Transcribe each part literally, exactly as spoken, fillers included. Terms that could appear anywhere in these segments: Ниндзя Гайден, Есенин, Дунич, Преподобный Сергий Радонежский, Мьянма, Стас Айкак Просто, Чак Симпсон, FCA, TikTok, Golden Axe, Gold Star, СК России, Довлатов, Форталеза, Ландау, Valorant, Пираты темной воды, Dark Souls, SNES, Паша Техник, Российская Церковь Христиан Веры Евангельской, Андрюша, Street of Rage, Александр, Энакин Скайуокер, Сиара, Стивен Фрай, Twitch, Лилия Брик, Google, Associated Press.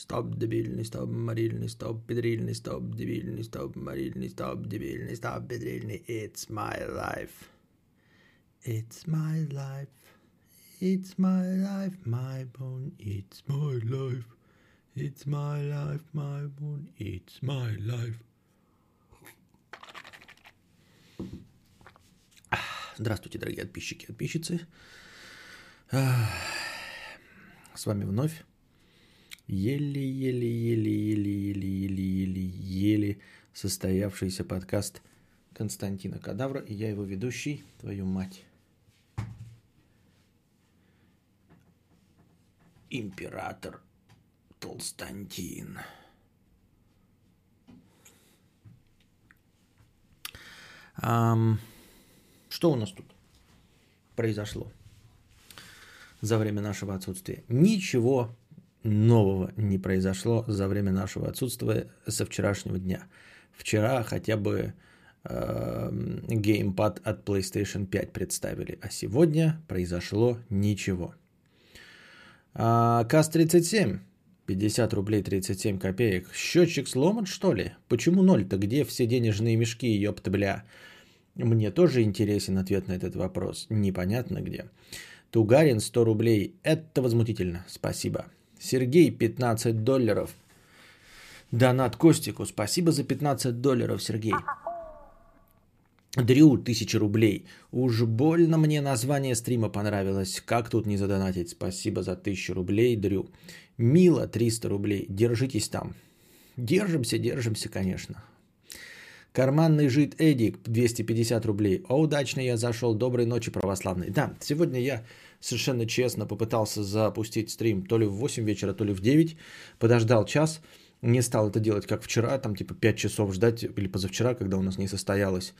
Стоп, дебильный, стоп, морильный, стоп, педрильный, стоп, дебильный, стоп, морильный, стоп, дебильный, стоп, педрильный. It's my life. It's my life. It's my life, my bone. It's my life. It's my life, my bone. It's my life. Здравствуйте, дорогие подписчики и подписчицы. С вами вновь. Еле-еле-еле-еле-еле-еле-еле состоявшийся подкаст Константина Кадавра, и я его ведущий, твою мать. Император Толстантин. Ам, что у нас тут произошло за время нашего отсутствия? Ничего нового не произошло за время нашего отсутствия со вчерашнего дня. Вчера хотя бы э, геймпад от PlayStation пять представили, а сегодня произошло ничего. А, КАЗ тридцать семь, пятьдесят рублей тридцать семь копеек. Счетчик сломан, что ли? Почему ноль-то? Где все денежные мешки, ёпта, бля? Мне тоже интересен ответ на этот вопрос. Непонятно где. Тугарин, сто рублей. Это возмутительно. Спасибо. Сергей, пятнадцать долларов. Донат Костику. Спасибо за пятнадцать долларов, Сергей. Дрю, тысяча рублей. Уж больно мне название стрима понравилось. Как тут не задонатить? Спасибо за тысячу рублей, Дрю. Мила, триста рублей. Держитесь там. Держимся, держимся, конечно. Карманный жид Эдик, двести пятьдесят рублей. О, удачно я зашел. Доброй ночи, православный. Да, сегодня я совершенно честно попытался запустить стрим то ли в восемь вечера, то ли в девять. Подождал час. Не стал это делать, как вчера, там типа пять часов ждать, или позавчера, когда у нас не состоялось.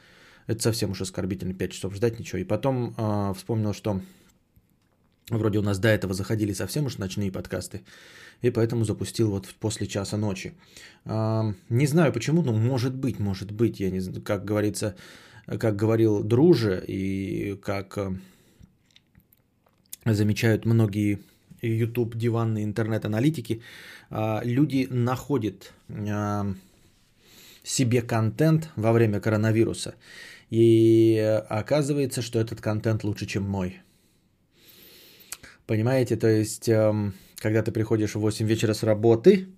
Это совсем уж оскорбительно, пять часов ждать, ничего. И потом э, вспомнил, что вроде у нас до этого заходили совсем уж ночные подкасты. И поэтому запустил вот после часа ночи. Э, не знаю почему, но может быть, может быть. Я не знаю, как говорится, как говорил Дружик, и как э, замечают многие YouTube диванные интернет-аналитики, э, люди находят... Э, себе контент во время коронавируса. И оказывается, что этот контент лучше, чем мой. Понимаете, то есть, когда ты приходишь в восемь вечера с работы,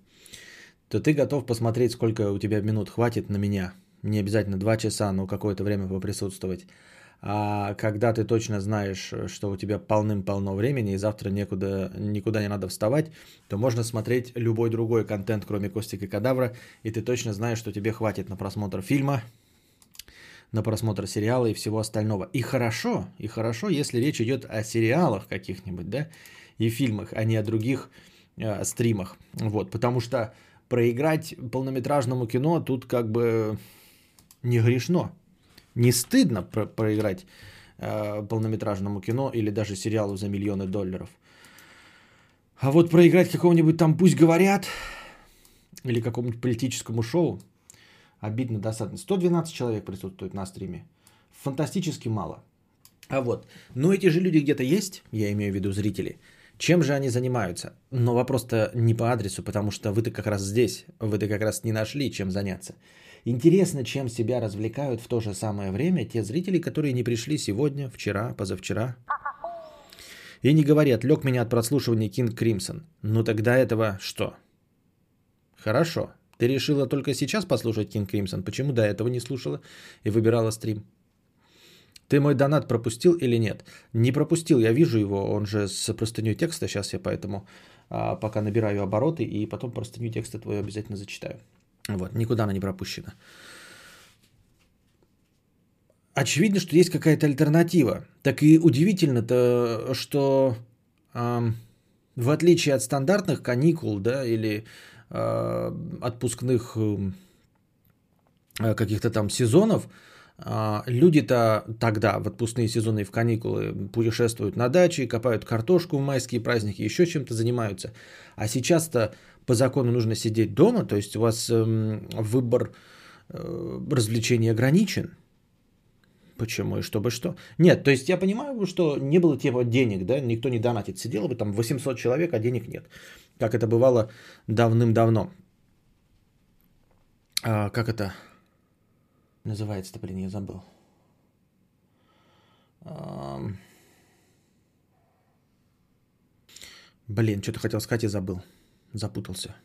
то ты готов посмотреть, сколько у тебя минут хватит на меня. Не обязательно два часа, но какое-то время поприсутствовать. А когда ты точно знаешь, что у тебя полным-полно времени, и завтра некуда, никуда не надо вставать, то можно смотреть любой другой контент, кроме Костика и Кадавра, и ты точно знаешь, что тебе хватит на просмотр фильма, на просмотр сериала и всего остального. И хорошо, и хорошо, если речь идет о сериалах каких-нибудь, да, и фильмах, а не о других э, стримах. Вот, потому что проиграть полнометражному кино тут как бы не грешно. Не стыдно про- проиграть э, полнометражному кино или даже сериалу за миллионы долларов. А вот проиграть какому-нибудь там «Пусть говорят» или какому-нибудь политическому шоу обидно, досадно. сто двенадцать человек присутствует на стриме. Фантастически мало. А вот. Но эти же люди где-то есть, я имею в виду зрители. Чем же они занимаются? Но вопрос-то не по адресу, потому что вы-то как раз здесь, вы-то как раз не нашли, чем заняться. Интересно, чем себя развлекают в то же самое время те зрители, которые не пришли сегодня, вчера, позавчера. И не говорят, лег меня от прослушивания Кинг Кримсон. Ну тогда этого что? Хорошо. Ты решила только сейчас послушать Кинг Кримсон? Почему до этого не слушала и выбирала стрим? Ты мой донат пропустил или нет? Не пропустил, я вижу его, он же с простыней текста. Сейчас я поэтому а, пока набираю обороты и потом простыню текста твою обязательно зачитаю. Вот, никуда она не пропущена. Очевидно, что есть какая-то альтернатива. Так и удивительно-то, что э, в отличие от стандартных каникул, да, или э, отпускных э, каких-то там сезонов, э, люди-то тогда в отпускные сезоны и в каникулы путешествуют на даче, копают картошку в майские праздники, еще чем-то занимаются. А сейчас-то по закону нужно сидеть дома, то есть у вас э, выбор э, развлечений ограничен. Почему и чтобы что? Нет, то есть я понимаю, что не было типа денег, да, никто не донатит, сидело бы там восемьсот человек, а денег нет, как это бывало давным-давно. А, как это называется-то, блин, я забыл. А... Блин, что-то хотел сказать и забыл, запутался.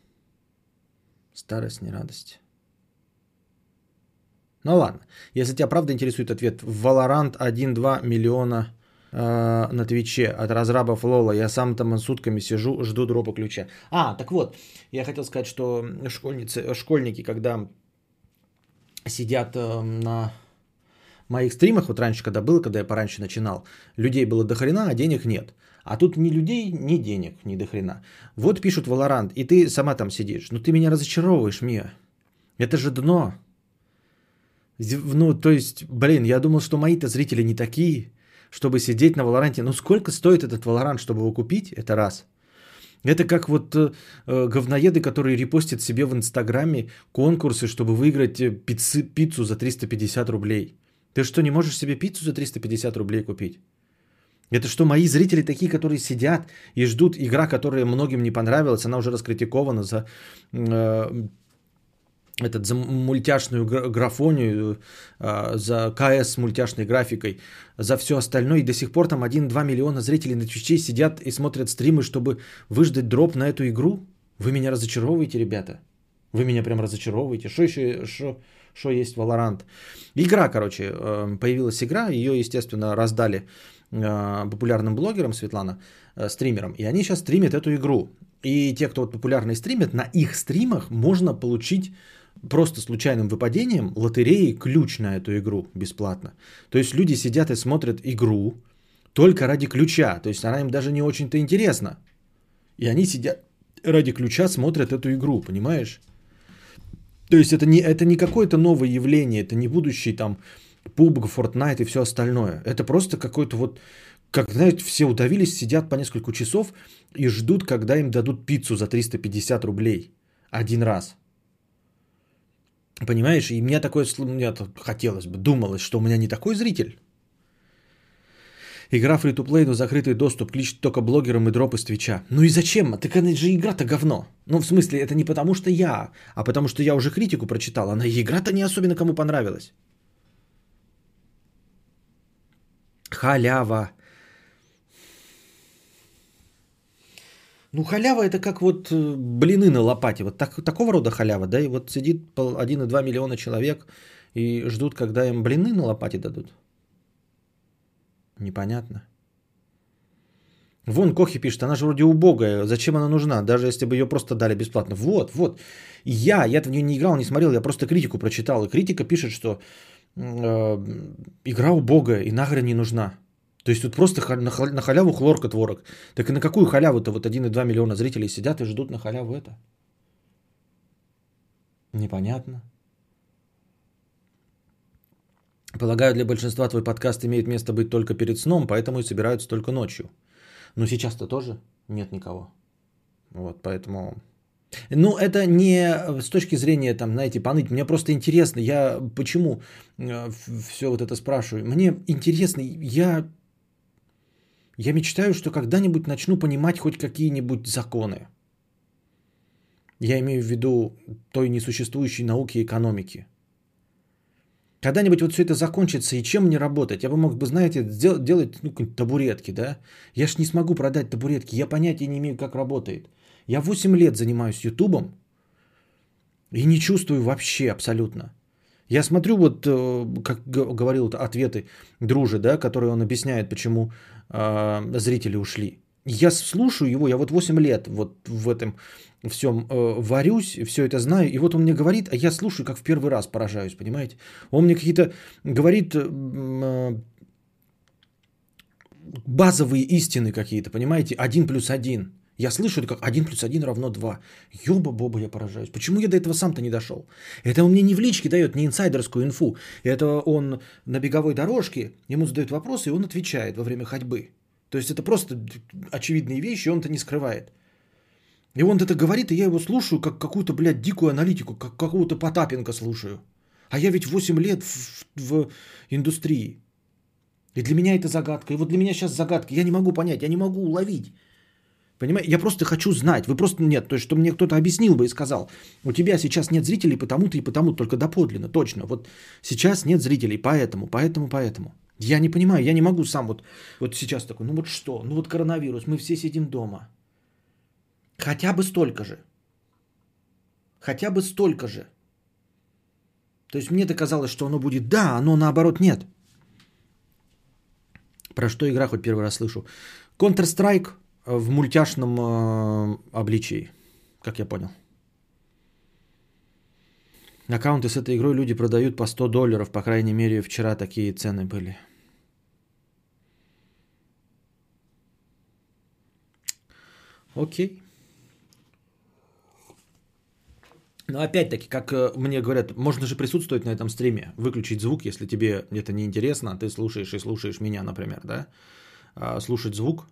Старость, не радость. Ну ладно, если тебя правда интересует ответ, в Valorant один-два миллиона э, на Твиче от разрабов Лола, я сам там сутками сижу, жду дропа ключа. А, так вот, я хотел сказать, что школьницы, школьники, когда сидят э, на моих стримах, вот раньше когда было, когда я пораньше начинал, людей было до хрена, а денег нет. А тут ни людей, ни денег, ни до хрена. Вот пишут Valorant, и ты сама там сидишь. Ну ты меня разочаровываешь, Мия. Это же дно. Ну, то есть, блин, я думал, что мои-то зрители не такие, чтобы сидеть на Валоранте. Ну, сколько стоит этот Валорант, чтобы его купить? Это раз. Это как вот э, говноеды, которые репостят себе в Инстаграме конкурсы, чтобы выиграть пиццы, пиццу за триста пятьдесят рублей. Ты что, не можешь себе пиццу за триста пятьдесят рублей купить? Это что, мои зрители такие, которые сидят и ждут игра, которая многим не понравилась, она уже раскритикована за... Э, Этот, за мультяшную графонию, за КС с мультяшной графикой, за все остальное. И до сих пор там один-два миллиона зрителей на Твиче сидят и смотрят стримы, чтобы выждать дроп на эту игру. Вы меня разочаровываете, ребята. Вы меня прям разочаровываете. Что еще, что есть Valorant? Игра, короче, появилась игра. Ее, естественно, раздали популярным блогерам, Светлана, стримерам. И они сейчас стримят эту игру. И те, кто вот популярные стримят, на их стримах можно получить... Просто случайным выпадением лотереи ключ на эту игру бесплатно. То есть люди сидят и смотрят игру только ради ключа. То есть она им даже не очень-то интересна. И они сидят ради ключа, смотрят эту игру, понимаешь? То есть это не, это не какое-то новое явление, это не будущий там пабг, Fortnite и все остальное. Это просто какой-то вот, как знаете, все удавились, сидят по несколько часов и ждут, когда им дадут пиццу за триста пятьдесят рублей один раз. Понимаешь, и мне такое мне хотелось бы, думалось, что у меня не такой зритель. Игра фри-ту-плей, но закрытый доступ, клич только блогерам и дропы с Твича. Ну и зачем? Так она же игра-то говно. Ну в смысле, это не потому что я, а потому что я уже критику прочитал. Она и игра-то не особенно кому понравилась. Халява. Ну, халява это как вот блины на лопате, вот так, такого рода халява, да, и вот сидит один и два миллиона человек и ждут, когда им блины на лопате дадут. Непонятно. Вон Кохи пишет, она же вроде убогая, зачем она нужна, даже если бы ее просто дали бесплатно. Вот, вот, я, я-то в нее не играл, не смотрел, я просто критику прочитал, и критика пишет, что э, игра убогая и нахрен не нужна. То есть тут просто на халяву хлорка творог. Так и на какую халяву-то вот один и два миллиона зрителей сидят и ждут на халяву это? Непонятно. Полагаю, для большинства твой подкаст имеет место быть только перед сном, поэтому и собираются только ночью. Но сейчас-то тоже нет никого. Вот, поэтому... Ну, это не с точки зрения, там, знаете, поныть. Мне просто интересно, я почему все вот это спрашиваю. Мне интересно, я... Я мечтаю, что когда-нибудь начну понимать хоть какие-нибудь законы. Я имею в виду той несуществующей науки и экономики. Когда-нибудь вот все это закончится, и чем мне работать? Я бы мог бы, знаете, сделать, делать ну, табуретки, да? Я ж не смогу продать табуретки, я понятия не имею, как работает. Я восемь лет занимаюсь Ютубом и не чувствую вообще абсолютно. Я смотрю, вот, как говорил, ответы Дружи, да, которые он объясняет, почему э, зрители ушли. Я слушаю его, я вот восемь лет вот в этом всем э, варюсь, все это знаю, и вот он мне говорит, а я слушаю, как в первый раз поражаюсь, понимаете? Он мне какие-то говорит э, базовые истины какие-то, понимаете? один плюс один. Я слышу, это как один плюс один равно два. Ёба-боба, я поражаюсь. Почему я до этого сам-то не дошел? Это он мне не в личке дает, не инсайдерскую инфу. Это он на беговой дорожке, ему задают вопросы, и он отвечает во время ходьбы. То есть это просто очевидные вещи, он это не скрывает. И он это говорит, и я его слушаю, как какую-то, блядь, дикую аналитику, как какого-то Потапенко слушаю. А я ведь восемь лет в, в индустрии. И для меня это загадка. И вот для меня сейчас загадка. Я не могу понять, я не могу уловить. Понимаете? Я просто хочу знать. Вы просто нет. То есть, что мне кто-то объяснил бы и сказал, у тебя сейчас нет зрителей потому-то и потому, только доподлинно, точно. Вот сейчас нет зрителей, поэтому, поэтому, поэтому. Я не понимаю, я не могу сам вот, вот сейчас такой, ну вот что, ну вот коронавирус, мы все сидим дома. Хотя бы столько же. Хотя бы столько же. То есть, мне-то казалось, что оно будет да, но наоборот нет. Про что игра хоть первый раз слышу? Counter-Strike в мультяшном э, обличии, как я понял. Аккаунты с этой игрой люди продают по сто долларов, по крайней мере, вчера такие цены были. Окей. Но опять-таки, как мне говорят, можно же присутствовать на этом стриме, выключить звук, если тебе это неинтересно, а ты слушаешь и слушаешь меня, например, да? А, слушать звук.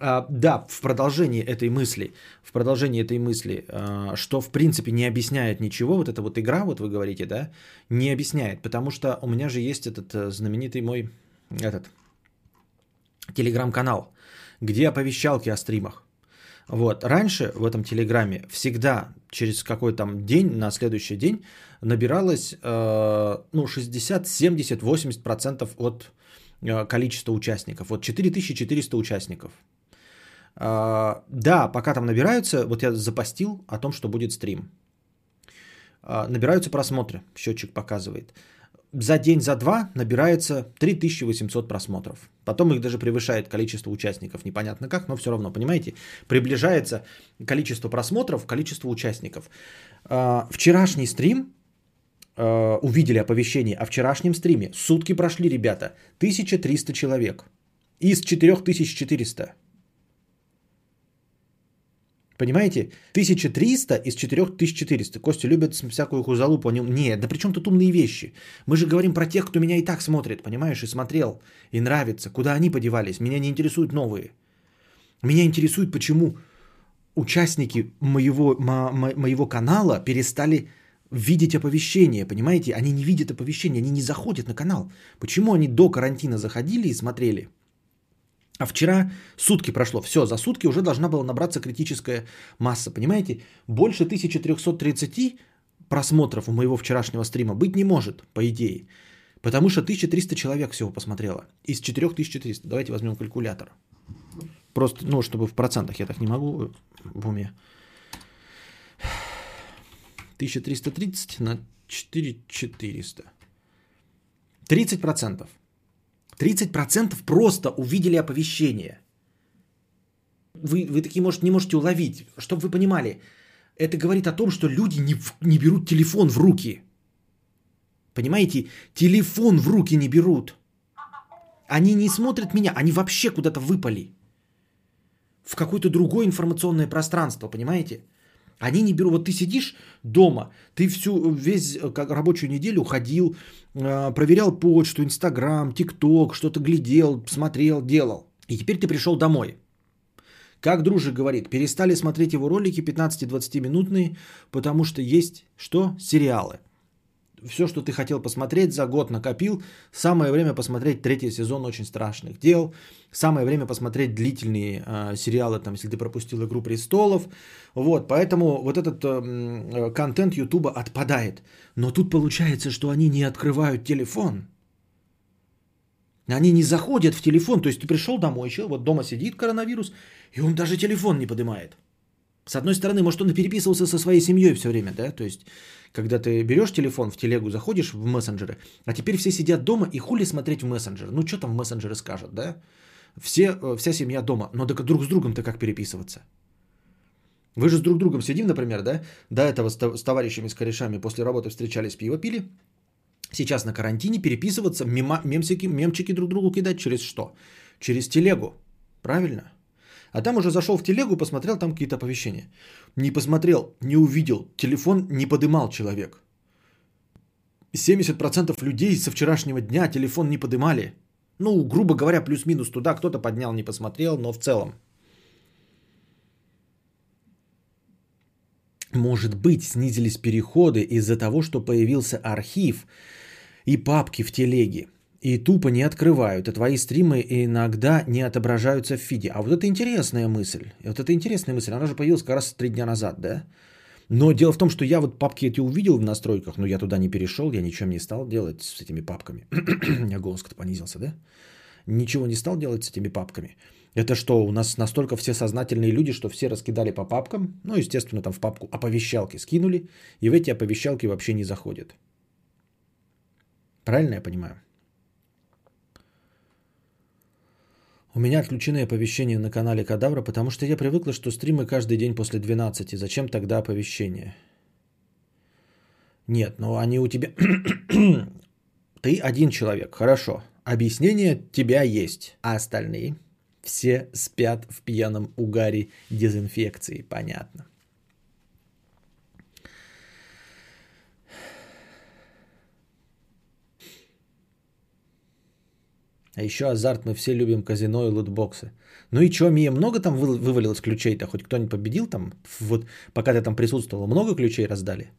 А, да, в продолжении этой мысли, в продолжении этой мысли, а, что в принципе не объясняет ничего, вот эта вот игра, вот вы говорите, да, не объясняет, потому что у меня же есть этот знаменитый мой, этот, телеграм-канал, где оповещалки о стримах. Вот, раньше в этом телеграме всегда через какой-то там день, на следующий день набиралось э, ну, шестьдесят, семьдесят, восемьдесят процентов от э, количества участников, вот четыре тысячи четыреста участников. Э, да, пока там набираются, вот я запостил о том, что будет стрим. Э, набираются просмотры, счетчик показывает. За день, за два набирается три тысячи восемьсот просмотров. Потом их даже превышает количество участников. Непонятно как, но все равно, понимаете? Приближается количество просмотров, количество участников. Э, вчерашний стрим, э, увидели оповещение о вчерашнем стриме. Сутки прошли, ребята. тысяча триста человек. Из четыре тысячи четыреста. Понимаете? тысяча триста из четыре тысячи четыреста. Костя любит всякую хузалу по нему. Не, да при чем тут умные вещи? Мы же говорим про тех, кто меня и так смотрит, понимаешь, и смотрел, и нравится. Куда они подевались? Меня не интересуют новые. Меня интересует, почему участники моего, мо- мо- моего канала перестали видеть оповещения, понимаете? Они не видят оповещения, они не заходят на канал. Почему они до карантина заходили и смотрели? А вчера сутки прошло. Все, за сутки уже должна была набраться критическая масса. Понимаете? Больше тысяча триста тридцать просмотров у моего вчерашнего стрима быть не может, по идее. Потому что тысяча триста человек всего посмотрело. Из четыре тысячи триста. Давайте возьмем калькулятор. Просто, ну, чтобы в процентах. Я так не могу в уме. тысяча триста тридцать на четыре тысячи четыреста. тридцать процентов. тридцать процентов просто увидели оповещение. Вы, вы такие, может, не можете уловить. Чтобы вы понимали, это говорит о том, что люди не, не берут телефон в руки. Понимаете? Телефон в руки не берут. Они не смотрят меня, они вообще куда-то выпали. В какое-то другое информационное пространство, понимаете? Они не берут. Вот ты сидишь дома, ты всю весь как, рабочую неделю ходил, э, проверял почту, Instagram, TikTok, что-то глядел, смотрел, делал. И теперь ты пришел домой. Как Дружик говорит, перестали смотреть его ролики пятнадцати-двадцатиминутные, потому что есть что? Сериалы. Все, что ты хотел посмотреть, за год накопил. Самое время посмотреть третий сезон «Очень страшных дел». Самое время посмотреть длительные э, сериалы, там, если ты пропустил «Игру престолов». Вот, поэтому вот этот э, контент Ютуба отпадает. Но тут получается, что они не открывают телефон. Они не заходят в телефон. То есть ты пришел домой, еще вот дома сидит коронавирус, и он даже телефон не поднимает. С одной стороны, может, он и переписывался со своей семьей все время, да, то есть, когда ты берешь телефон, в телегу заходишь, в мессенджеры, а теперь все сидят дома и хули смотреть в мессенджер, ну, что там в мессенджеры скажут, да, все, вся семья дома, но так друг с другом-то как переписываться? Вы же с друг другом сидим, например, да, до этого с товарищами, с корешами после работы встречались, пиво пили, сейчас на карантине переписываться, мема, мемсики, мемчики друг другу кидать через что? Через телегу, правильно? А там уже зашел в телегу, посмотрел, там какие-то оповещения. Не посмотрел, не увидел, телефон не подымал человек. семьдесят процентов людей со вчерашнего дня телефон не подымали. Ну, грубо говоря, плюс-минус туда кто-то поднял, не посмотрел, но в целом. Может быть, снизились переходы из-за того, что появился архив и папки в телеге. и тупо не открывают, и твои стримы иногда не отображаются в фиде. А вот это интересная мысль. Вот это интересная мысль. Она же появилась как раз три дня назад, да? Но дело в том, что я вот папки эти увидел в настройках, но я туда не перешел, я ничем не стал делать с этими папками. У меня голос-то понизился, да? Ничего не стал делать с этими папками. Это что, у нас настолько все сознательные люди, что все раскидали по папкам? Ну, естественно, там в папку оповещалки скинули, и в эти оповещалки вообще не заходят. Правильно я понимаю? У меня отключены оповещения на канале Кадавра, потому что я привыкла, что стримы каждый день после двенадцати. Зачем тогда оповещения? Нет, ну они у тебя... Ты один человек, хорошо. Объяснение тебя есть, а остальные все спят в пьяном угаре дезинфекции, понятно. А еще азарт, мы все любим казино и лутбоксы. Ну и что, Мия, много там вывалилось ключей-то? Хоть кто-нибудь победил там? Вот пока ты там присутствовал, много ключей раздали?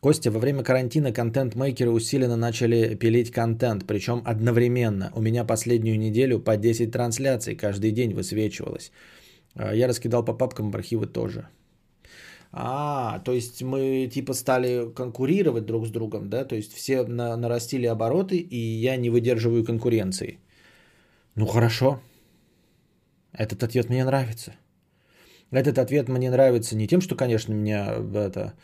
Костя, во время карантина контент-мейкеры усиленно начали пилить контент, причем одновременно. У меня последнюю неделю по десять трансляций каждый день высвечивалось. Я раскидал по папкам, в архивы тоже. А, то есть мы типа стали конкурировать друг с другом, да? То есть все на- нарастили обороты, и я не выдерживаю конкуренции. Ну хорошо. Этот ответ мне нравится. Этот ответ мне нравится не тем, что, конечно, меня это...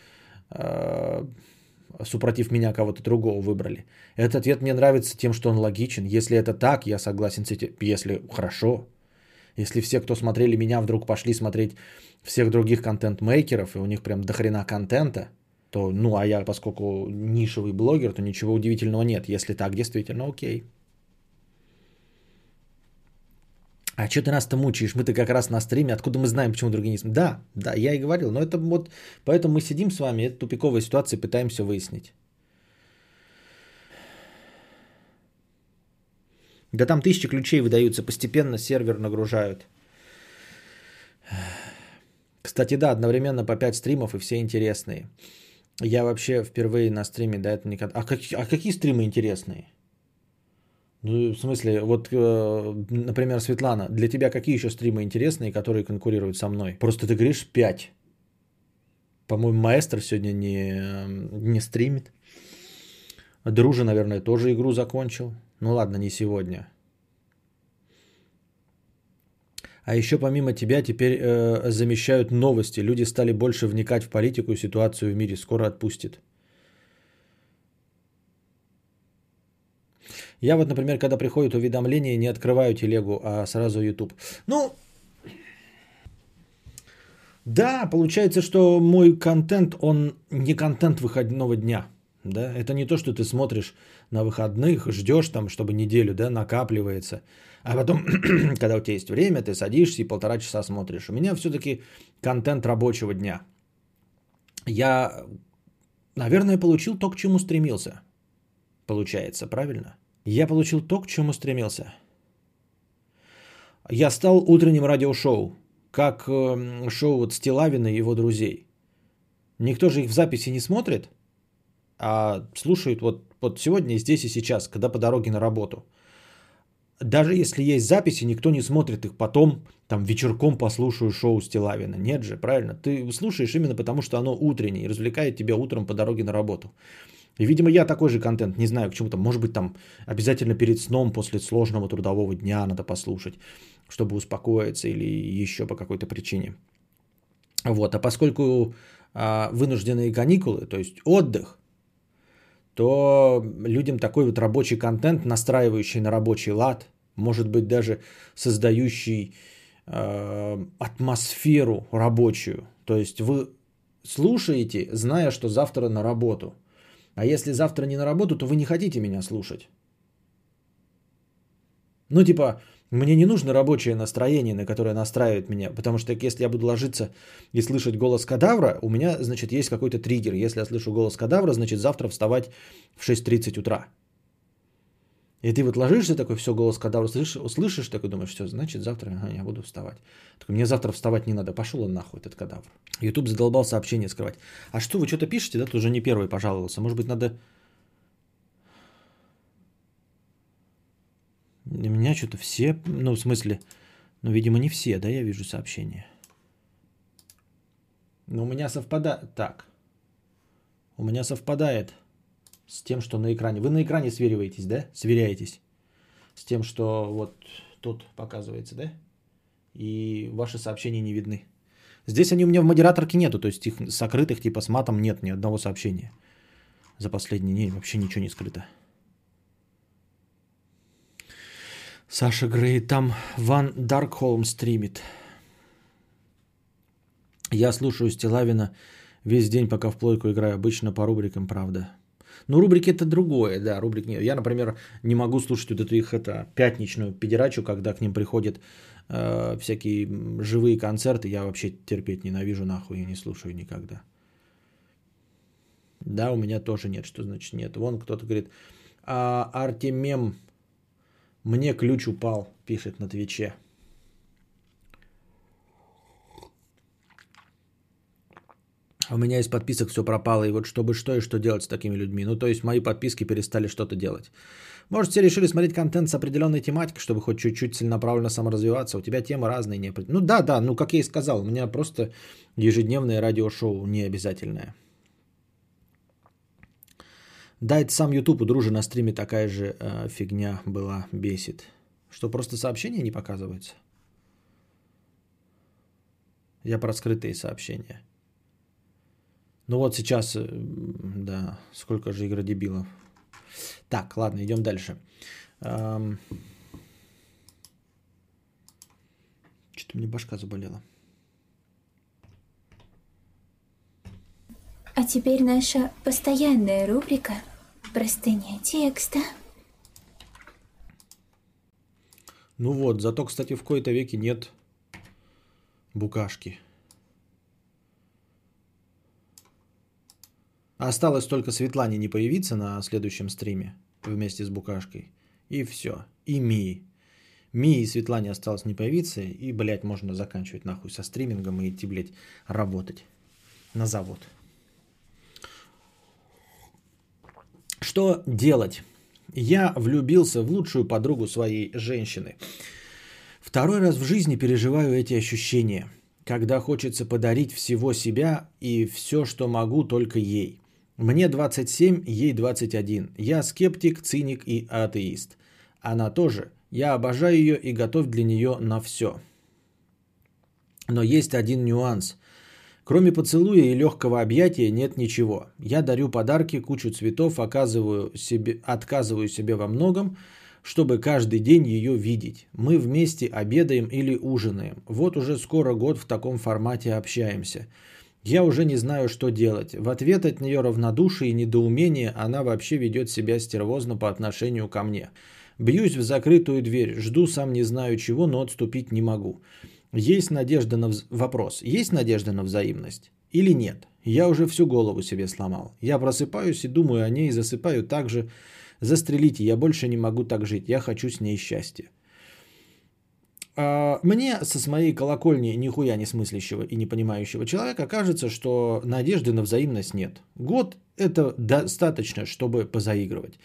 супротив меня кого-то другого выбрали. Этот ответ мне нравится тем, что он логичен. Если это так, я согласен с этим. Если хорошо, если все, кто смотрели меня, вдруг пошли смотреть всех других контент-мейкеров, и у них прям дохрена контента, то, ну, а я, поскольку нишевый блогер, то ничего удивительного нет. Если так, действительно, окей. А что ты нас-то мучаешь? Мы-то как раз на стриме. Откуда мы знаем, почему другие не смотрят? Да, да, я и говорил. Но это вот... Поэтому мы сидим с вами, эту тупиковую ситуацию пытаемся выяснить. Да там тысячи ключей выдаются. Постепенно сервер нагружают. Кстати, да, одновременно по пять стримов и все интересные. Я вообще впервые на стриме до этого никогда... А, как... а какие стримы интересные? Ну, в смысле, вот, например, Светлана, для тебя какие еще стримы интересные, которые конкурируют со мной? Просто ты говоришь пять. По-моему, маэстро сегодня не, не стримит. Дружи, наверное, тоже игру закончил. Ну ладно, не сегодня. А еще помимо тебя теперь э, замещают новости. Люди стали больше вникать в политику и ситуацию в мире. Скоро отпустит. Я вот, например, когда приходят уведомления, не открываю телегу, а сразу YouTube. Ну, да, получается, что мой контент, он не контент выходного дня. Да? Это не то, что ты смотришь на выходных, ждешь там, чтобы неделю, да, накапливается. А потом, когда у тебя есть время, ты садишься и полтора часа смотришь. У меня все-таки контент рабочего дня. Я, наверное, получил то, к чему стремился. Получается, правильно? Я получил то, к чему стремился. Я стал утренним радиошоу, как шоу вот Стиллавина и его друзей. Никто же их в записи не смотрит, а слушают вот, вот сегодня, здесь и сейчас, когда по дороге на работу. Даже если есть записи, никто не смотрит их потом, там вечерком послушаю шоу Стиллавина. Нет же, правильно? Ты слушаешь именно потому, что оно утреннее и развлекает тебя утром по дороге на работу. И, видимо, я такой же контент, не знаю, к чему-то. Может быть, там обязательно перед сном, после сложного трудового дня надо послушать, чтобы успокоиться или еще по какой-то причине. Вот, а поскольку а, вынужденные каникулы, то есть отдых, то людям такой вот рабочий контент, настраивающий на рабочий лад, может быть, даже создающий а, атмосферу рабочую. То есть вы слушаете, зная, что завтра на работу. А если завтра не на работу, то вы не хотите меня слушать. Ну, типа, мне не нужно рабочее настроение, на которое настраивает меня. Потому что если я буду ложиться и слышать голос Кадавра, у меня, значит, есть какой-то триггер. Если я слышу голос Кадавра, значит, завтра вставать в шесть тридцать утра. И ты вот ложишься такой, все, голос Кадавра слышишь, услышишь, такой думаешь, все, значит, завтра ага, я буду вставать. Так, мне завтра вставать не надо, пошел он нахуй, этот Кадавр. Ютуб задолбал сообщение скрывать. А что, вы что-то пишете, да? Тут уже не первый пожаловался. Может быть, надо... У меня что-то все, ну в смысле, ну видимо не все, да, я вижу сообщения. Но у меня совпадает, так, у меня совпадает с тем, что на экране. Вы на экране свериваетесь, да? Сверяетесь с тем, что вот тут показывается, да? И ваши сообщения не видны. Здесь они у меня в модераторке нету, то есть их сокрытых типа с матом нет ни одного сообщения. За последний день вообще ничего не скрыто. Саша Грей, там Ван Даркхолм стримит. Я слушаю Стиллавина весь день, пока в плойку играю. Обычно по рубрикам, правда. Ну, рубрики это другое, да, рубрик нет. Я, например, не могу слушать вот эту их это, пятничную педерачу, когда к ним приходят э, всякие живые концерты. Я вообще терпеть ненавижу, нахуй я не слушаю никогда. Да, у меня тоже нет. Что значит нет? Вон кто-то говорит, а, Артемем, мне ключ упал, пишет на Твиче. У меня из подписок все пропало, и вот чтобы что и что делать с такими людьми. Ну, то есть, мои подписки перестали что-то делать. Может, все решили смотреть контент с определенной тематикой, чтобы хоть чуть-чуть целенаправленно саморазвиваться. У тебя темы разные. Не... Ну, да, да, ну, как я и сказал, у меня просто ежедневное радиошоу необязательное. Да, это сам YouTube, у дружи на стриме такая же э, фигня была, бесит. Что, просто сообщения не показываются? Я про скрытые сообщения. Ну вот сейчас, да, сколько же игродебилов. Так, ладно, идем дальше. Эм... Что-то мне башка заболела. А теперь наша постоянная рубрика «Простыня текста». Ну вот, зато, кстати, в кои-то веки нет букашки. Осталось только Светлане не появиться на следующем стриме вместе с Букашкой. И все. И Мии. Мии и Светлане осталось не появиться. И, блядь, можно заканчивать нахуй со стримингом и идти, блядь, работать на завод. Что делать? Я влюбился в лучшую подругу своей женщины. Второй раз в жизни переживаю эти ощущения, когда хочется подарить всего себя и все, что могу, только ей. Мне двадцать семь, ей двадцать один. Я скептик, циник и атеист. Она тоже. Я обожаю ее и готов для нее на все. Но есть один нюанс. Кроме поцелуя и легкого объятия нет ничего. Я дарю подарки, кучу цветов, оказываю себе, отказываю себе во многом, чтобы каждый день ее видеть. Мы вместе обедаем или ужинаем. Вот уже скоро год в таком формате общаемся. Я уже не знаю, что делать. В ответ от нее равнодушие и недоумение, она вообще ведет себя стервозно по отношению ко мне. Бьюсь в закрытую дверь, жду сам не знаю чего, но отступить не могу. Есть надежда на... Вз... Вопрос. Есть надежда на взаимность или нет? Я уже всю голову себе сломал. Я просыпаюсь и думаю о ней, засыпаю так же. Застрелите, я больше не могу так жить, я хочу с ней счастья. Мне со своей колокольни нихуя не смыслящего и не понимающего человека кажется, что надежды на взаимность нет. Год это достаточно, чтобы позаигрывать.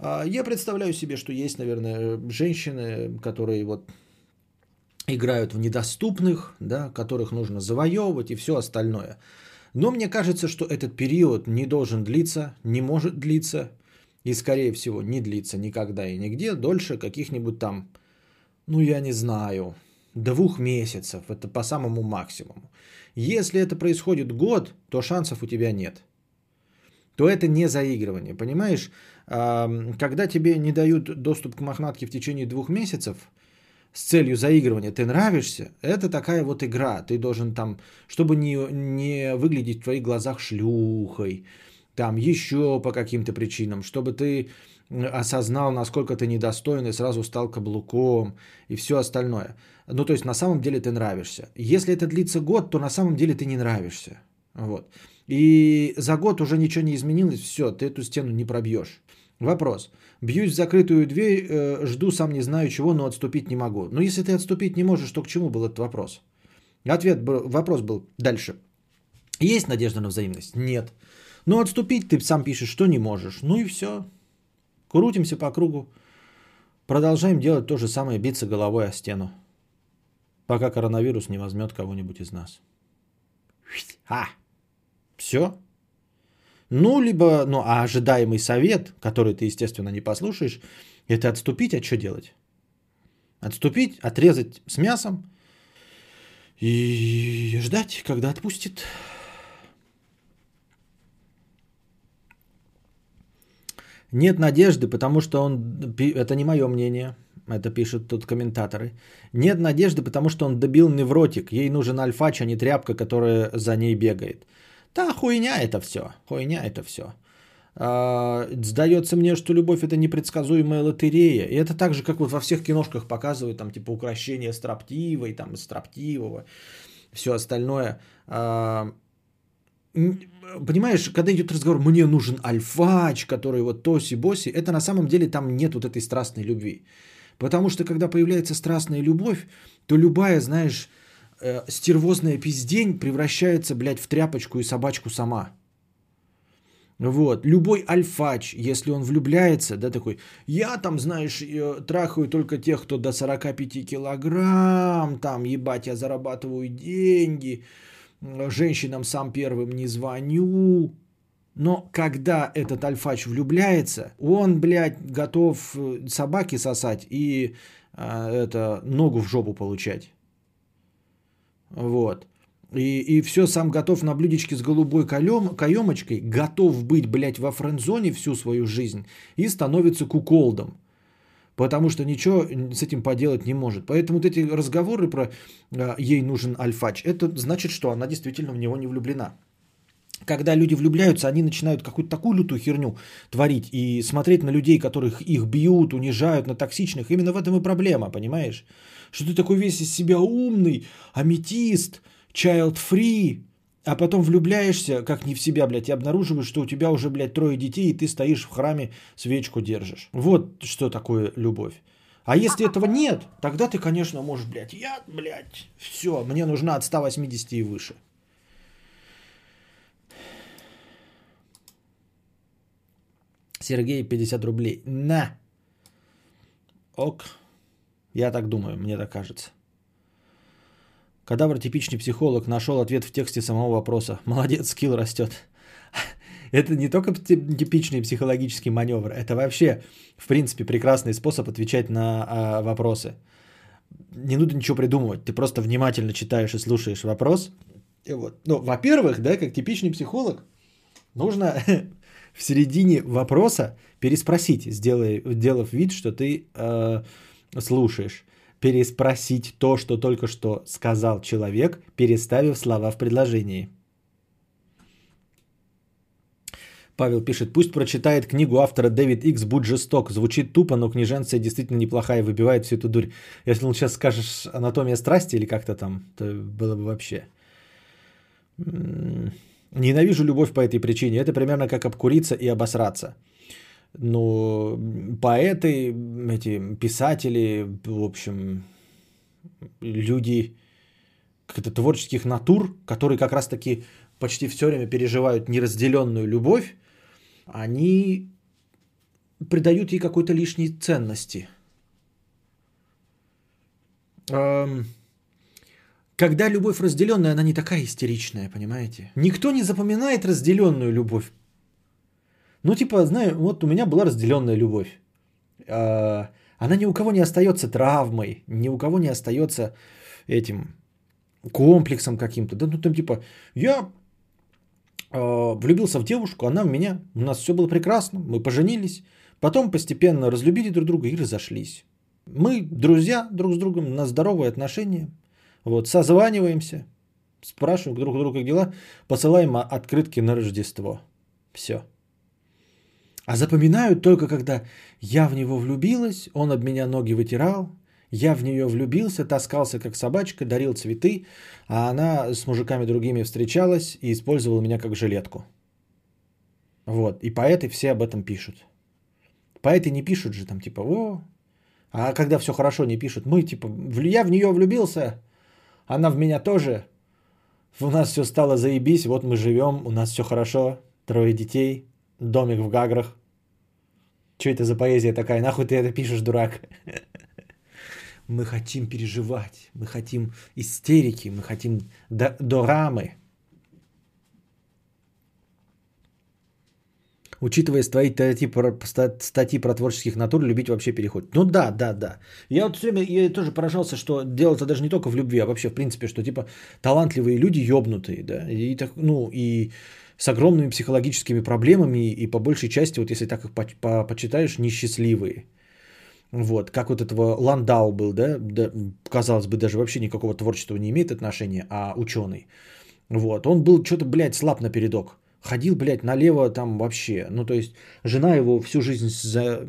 Я представляю себе, что есть, наверное, женщины, которые вот играют в недоступных, да, которых нужно завоевывать и все остальное. Но мне кажется, что этот период не должен длиться, не может длиться. И, скорее всего, не длится никогда и нигде дольше каких-нибудь там, ну, я не знаю, двух месяцев. Это по самому максимуму. Если это происходит год, то шансов у тебя нет. То это не заигрывание, понимаешь? Когда тебе не дают доступ к мохнатке в течение двух месяцев с целью заигрывания, ты нравишься, это такая вот игра. Ты должен там, чтобы не, не выглядеть в твоих глазах шлюхой, там еще по каким-то причинам, чтобы ты осознал, насколько ты недостоин и сразу стал каблуком и все остальное. Ну, то есть, на самом деле ты нравишься. Если это длится год, то на самом деле ты не нравишься. Вот. И за год уже ничего не изменилось, все, ты эту стену не пробьешь. Вопрос. Бьюсь в закрытую дверь, э, жду сам не знаю чего, но отступить не могу. Но если ты отступить не можешь, то к чему был этот вопрос? Ответ, был, вопрос был дальше. Есть надежда на взаимность? Нет. Ну, отступить ты сам пишешь, что не можешь. Ну и все. Крутимся по кругу. Продолжаем делать то же самое, биться головой о стену. Пока коронавирус не возьмет кого-нибудь из нас. А, все. Ну, либо, ну, а ожидаемый совет, который ты, естественно, не послушаешь, это отступить, а что делать? Отступить, отрезать с мясом и ждать, когда отпустит. Нет надежды, потому что он... Это не мое мнение, это пишут тут комментаторы. Нет надежды, потому что он добил невротик. Ей нужен альфач, а не тряпка, которая за ней бегает. Да, хуйня это все. Хуйня это все. А, сдается мне, что любовь это непредсказуемая лотерея. И это так же, как вот во всех киношках показывают, там типа укращение строптивой, там строптивого, все остальное. А, понимаешь, когда идет разговор, мне нужен альфач, который вот тоси-боси, это на самом деле там нет вот этой страстной любви. Потому что когда появляется страстная любовь, то любая, знаешь, э, стервозная пиздень превращается, блядь, в тряпочку и собачку сама. Вот, любой альфач, если он влюбляется, да, такой, я там, знаешь, трахаю только тех, кто до сорок пять килограмм, там, ебать, я зарабатываю деньги, женщинам сам первым не звоню. Но когда этот альфач влюбляется, он, блядь, готов собаки сосать и э, это, ногу в жопу получать. Вот. И, и все, сам готов на блюдечке с голубой каем, каемочкой, готов быть, блядь, во френдзоне всю свою жизнь и становится куколдом. Потому что ничего с этим поделать не может. Поэтому вот эти разговоры про «ей нужен альфач», это значит, что она действительно в него не влюблена. Когда люди влюбляются, они начинают какую-то такую лютую херню творить и смотреть на людей, которых их бьют, унижают, на токсичных. Именно в этом и проблема, понимаешь? Что ты такой весь из себя умный, аметист, child-free, а потом влюбляешься, как не в себя, блядь, и обнаруживаешь, что у тебя уже, блядь, трое детей, и ты стоишь в храме, свечку держишь. Вот что такое любовь. А если этого нет, тогда ты, конечно, можешь, блядь, я, блядь, все, мне нужна от ста восьмидесяти и выше. Сергей, пятьдесят рублей. На! Ок. Я так думаю, мне так кажется. Кадавр, типичный психолог, нашел ответ в тексте самого вопроса. Молодец, скилл растет. Это не только типичный психологический маневр, это вообще, в принципе, прекрасный способ отвечать на а, вопросы. Не нужно ничего придумывать, ты просто внимательно читаешь и слушаешь вопрос. И вот. Ну, во-первых, да, как типичный психолог, нужно в середине вопроса переспросить, сделав вид, что ты э, слушаешь. Переспросить то, что только что сказал человек, переставив слова в предложении. Павел пишет, пусть прочитает книгу автора Дэвид Икс «Будь жесток». Звучит тупо, но книженция действительно неплохая, выбивает всю эту дурь. Если он сейчас скажешь «Анатомия страсти» или как-то там, то было бы вообще. Ненавижу любовь по этой причине. Это примерно как обкуриться и обосраться. Ну, поэты, эти писатели, в общем, люди как-то творческих натур, которые как раз-таки почти все время переживают неразделенную любовь, они придают ей какой-то лишней ценности. Когда любовь разделенная, она не такая истеричная, понимаете? Никто не запоминает разделенную любовь. Ну, типа, знаю, вот у меня была разделенная любовь. Она ни у кого не остается травмой, ни у кого не остается этим комплексом каким-то. Да, ну, там, типа, я влюбился в девушку, она в меня, у нас все было прекрасно, мы поженились, потом постепенно разлюбили друг друга и разошлись. Мы друзья друг с другом, у нас здоровые отношения, вот, созваниваемся, спрашиваем друг у друга, как дела, посылаем открытки на Рождество. Все. А запоминают только, когда я в него влюбилась, он об меня ноги вытирал, я в нее влюбился, таскался как собачка, дарил цветы, а она с мужиками другими встречалась и использовала меня как жилетку. Вот, и поэты все об этом пишут. Поэты не пишут же там типа «О». А когда все хорошо, не пишут. Мы типа «Я в нее влюбился, она в меня тоже, у нас все стало заебись, вот мы живем, у нас все хорошо, трое детей». Домик в Гаграх. Что это за поэзия такая? Нахуй ты это пишешь, дурак? Мы хотим переживать, мы хотим истерики, мы хотим дорамы. Учитывая твои статьи про творческих натур, любить вообще переход. Ну да, да, да. Я вот все время я тоже поражался, что дело-то даже не только в любви, а вообще в принципе, что типа талантливые люди ёбнутые, да, и так, ну и с огромными психологическими проблемами, и по большей части, вот если так их по- по- почитаешь, несчастливые. Вот, как вот этого Ландау был, да? да, казалось бы, даже вообще никакого творчества не имеет отношения, а ученый. Вот, он был что-то, блядь, слаб напередок. Ходил, блядь, налево там вообще. Ну, то есть, жена его всю жизнь, за...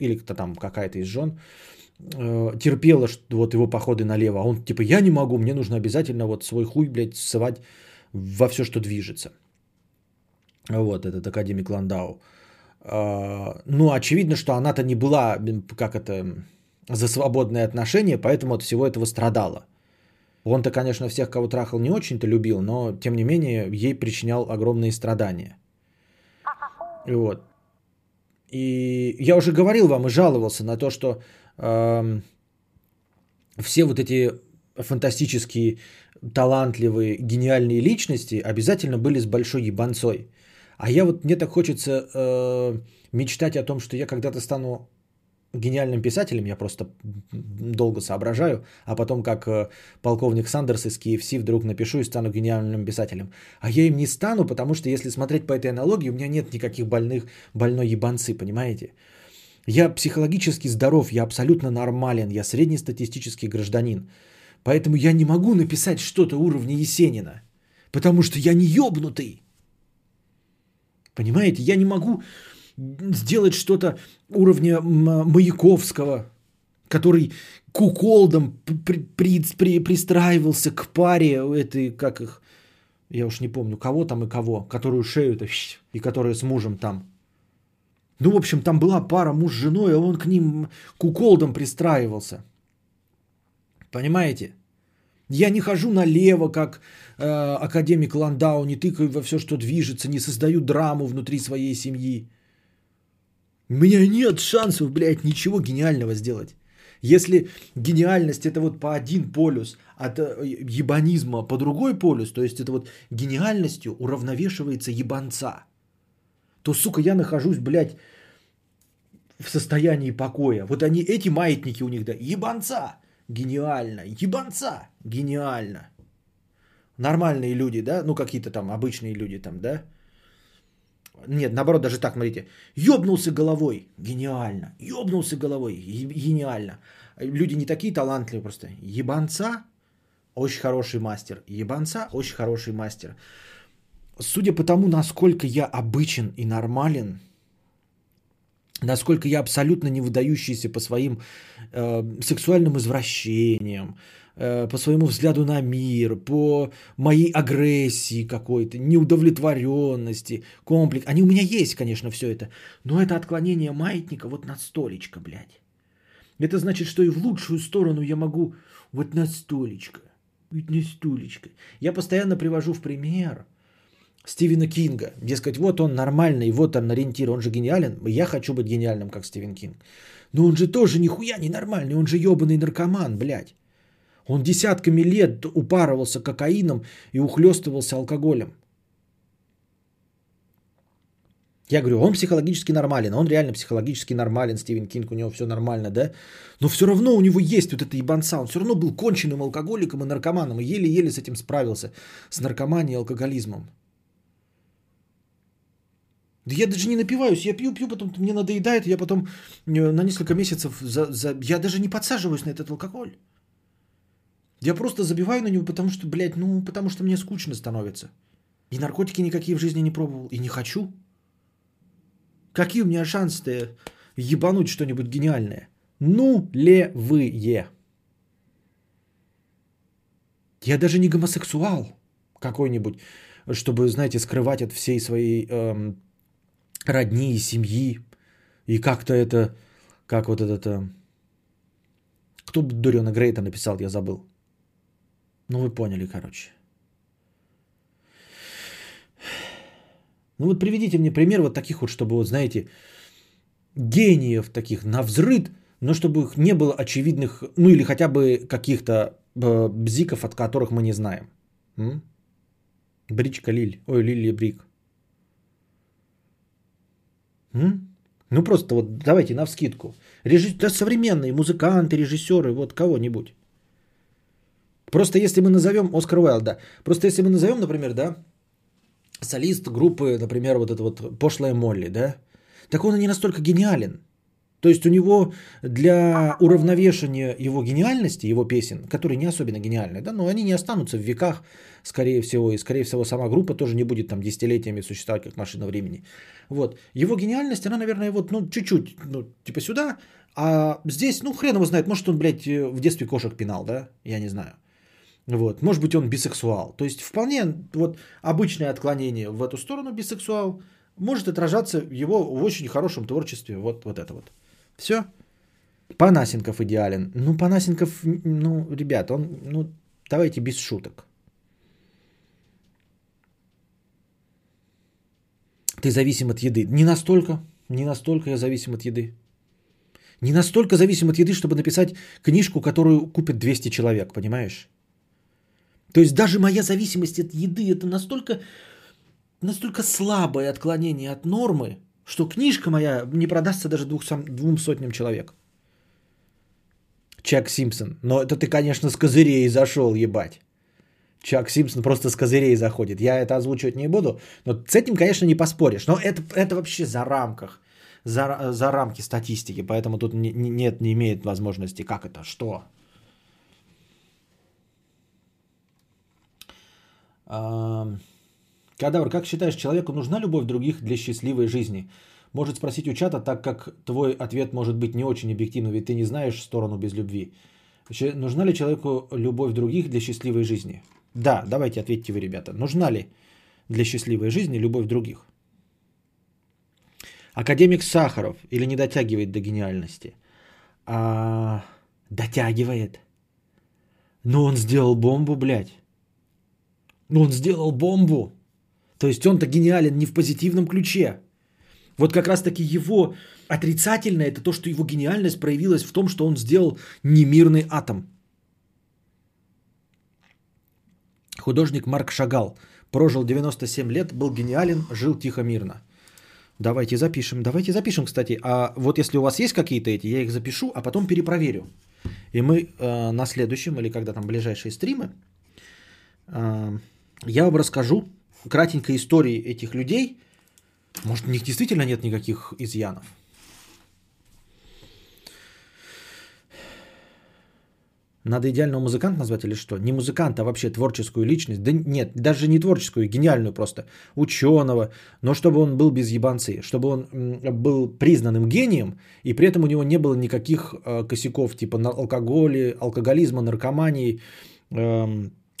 или там какая-то из жен, э, терпела вот его походы налево. А он типа, я не могу, мне нужно обязательно вот свой хуй, блядь, ссывать во все, что движется. Вот, этот академик Ландау. Э, ну, очевидно, что она-то не была, как это, за свободные отношения, поэтому от всего этого страдала. Он-то, конечно, всех, кого трахал, не очень-то любил, но, тем не менее, ей причинял огромные страдания. Вот. И я уже говорил вам и жаловался на то, что э, все вот эти фантастические, талантливые, гениальные личности обязательно были с большой ебанцой. А я вот, мне так хочется э, мечтать о том, что я когда-то стану гениальным писателем, я просто долго соображаю, а потом как полковник Сандерс из кей эф си вдруг напишу и стану гениальным писателем. А я им не стану, потому что если смотреть по этой аналогии, у меня нет никаких больных, больной ебанцы, понимаете? Я психологически здоров, я абсолютно нормален, я среднестатистический гражданин. Поэтому я не могу написать что-то уровня Есенина, потому что я не ебнутый. Понимаете, я не могу сделать что-то уровня Маяковского, который куколдом при, при, при, пристраивался к паре этой, как их, я уж не помню, кого там и кого, которую шею-то, и которая с мужем там. Ну, в общем, там была пара муж с женой, а он к ним куколдом пристраивался. Понимаете? Я не хожу налево, как э, академик Ландау, не тыкаю во все, что движется, не создаю драму внутри своей семьи. У меня нет шансов, блядь, ничего гениального сделать. Если гениальность это вот по один полюс от ебанизма по другой полюс, то есть это вот гениальностью уравновешивается ебанца, то, сука, я нахожусь, блядь, в состоянии покоя. Вот они, эти маятники у них, да, ебанца, гениально, ебанца, гениально. Нормальные люди, да, ну какие-то там обычные люди там, да. Нет, наоборот, даже так, смотрите. Ёбнулся головой. Гениально. Ёбнулся головой. Гениально. Люди не такие талантливые просто. Ебанца. Очень хороший мастер. Ебанца. Очень хороший мастер. Судя по тому, насколько я обычен и нормален, насколько я абсолютно не выдающийся по своим э, сексуальным извращениям, э, по своему взгляду на мир, по моей агрессии какой-то, неудовлетворенности, комплекс. Они у меня есть, конечно, все это, но это отклонение маятника вот настолечко, блядь. Это значит, что и в лучшую сторону я могу вот настолечко, вот настолечко. Я постоянно привожу в пример Стивена Кинга. Дескать, вот он нормальный, вот он ориентир, он же гениален. Я хочу быть гениальным, как Стивен Кинг. Но он же тоже нихуя не нормальный, он же ебаный наркоман, блядь. Он десятками лет упарывался кокаином и ухлёстывался алкоголем. Я говорю, он психологически нормален, он реально психологически нормален, Стивен Кинг, у него все нормально, да? Но все равно у него есть вот эта ебанца, он все равно был конченным алкоголиком и наркоманом, и еле-еле с этим справился, с наркоманией и алкоголизмом. Да я даже не напиваюсь, я пью-пью, потом мне надоедает, я потом на несколько месяцев, за, за... я даже не подсаживаюсь на этот алкоголь. Я просто забиваю на него, потому что, блядь, ну, потому что мне скучно становится. И наркотики никакие в жизни не пробовал, и не хочу. Какие у меня шансы-то ебануть что-нибудь гениальное? Нулевые. Я даже не гомосексуал какой-нибудь, чтобы, знаете, скрывать от всей своей... Эм... родни и семьи, и как-то это, как вот этот, кто бы Дориана Грейта написал, я забыл. Ну, вы поняли, короче. Ну, вот приведите мне пример вот таких вот, чтобы, вот, знаете, гениев таких на взрыд, но чтобы их не было очевидных, ну или хотя бы каких-то бзиков, от которых мы не знаем. М? Бричка Лиль. Ой, Лилия Брик. М? Ну просто вот давайте навскидку. Режи... Да, современные музыканты, режиссеры, вот кого-нибудь. Просто если мы назовем Оскар Уайлд, да. Просто если мы назовем, например, да, солист группы, например, вот это вот Пошлая Молли, да, так он и не настолько гениален. То есть у него для уравновешения его гениальности, его песен, которые не особенно гениальны, да, но они не останутся в веках, скорее всего, и, скорее всего, сама группа тоже не будет там десятилетиями существовать, как машина времени. Вот. Его гениальность, она, наверное, вот, ну, чуть-чуть, ну, типа сюда, а здесь, ну, хрен его знает, может, он, блядь, в детстве кошек пинал, да, я не знаю. Вот. Может быть, он бисексуал. То есть вполне вот обычное отклонение в эту сторону бисексуал может отражаться его в очень хорошем творчестве. Вот, вот это вот. Все. Панасенков идеален. Ну, Панасенков, ну, ребят, он, ну, давайте без шуток. Ты зависим от еды. Не настолько, не настолько я зависим от еды. Не настолько зависим от еды, чтобы написать книжку, которую купят двести человек, понимаешь? То есть даже моя зависимость от еды – это настолько, настолько слабое отклонение от нормы, что книжка моя не продастся даже двух, двум сотням человек. Чак Симпсон. Но это ты, конечно, с козырей зашел, ебать. Чак Симпсон просто с козырей заходит. Я это озвучивать не буду, но с этим, конечно, не поспоришь. Но это, это вообще за рамках, за, за рамки статистики, поэтому тут не, нет, не имеет возможности. Как это? Что? Кадавр, как считаешь, человеку нужна любовь других для счастливой жизни? Может спросить у чата, так как твой ответ может быть не очень объективным, ведь ты не знаешь сторону без любви. Вообще, нужна ли человеку любовь других для счастливой жизни? Да, давайте ответьте вы, ребята. Нужна ли для счастливой жизни любовь других? Академик Сахаров или не дотягивает до гениальности? А, дотягивает. Но он сделал бомбу, блядь. Он сделал бомбу. То есть он-то гениален не в позитивном ключе. Вот как раз-таки его отрицательное – это то, что его гениальность проявилась в том, что он сделал немирный атом. Художник Марк Шагал. Прожил девяносто семь лет, был гениален, жил тихо-мирно. Давайте запишем. Давайте запишем, кстати. А вот если у вас есть какие-то эти, я их запишу, а потом перепроверю. И мы э, на следующем или когда там ближайшие стримы, я вам расскажу кратенько истории этих людей. Может, у них действительно нет никаких изъянов. Надо идеального музыканта назвать или что? Не музыканта, а вообще творческую личность. Да нет, даже не творческую, гениальную просто. Ученого. Но чтобы он был без ебанцы. Чтобы он был признанным гением, и при этом у него не было никаких косяков, типа алкоголя, алкоголизма, наркомании,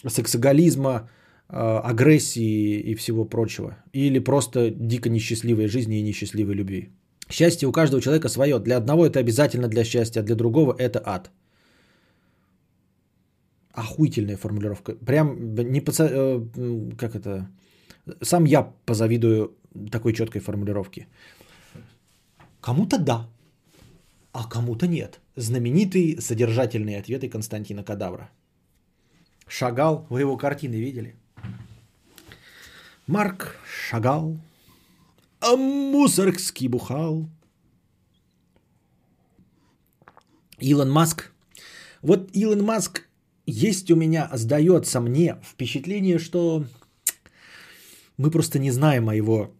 сексоголизма, агрессии и всего прочего. Или просто дико несчастливой жизни и несчастливой любви. Счастье у каждого человека свое. Для одного это обязательно для счастья, а для другого это ад. Охуительная формулировка. Прям не подса... Как это? Сам я позавидую такой четкой формулировке. Кому-то да, а кому-то нет. Знаменитые содержательные ответы Константина Кадавра. Шагал, вы его картины видели? Марк Шагал, а мусоргский бухал. Илон Маск. Вот Илон Маск есть у меня, сдается мне впечатление, что мы просто не знаем о его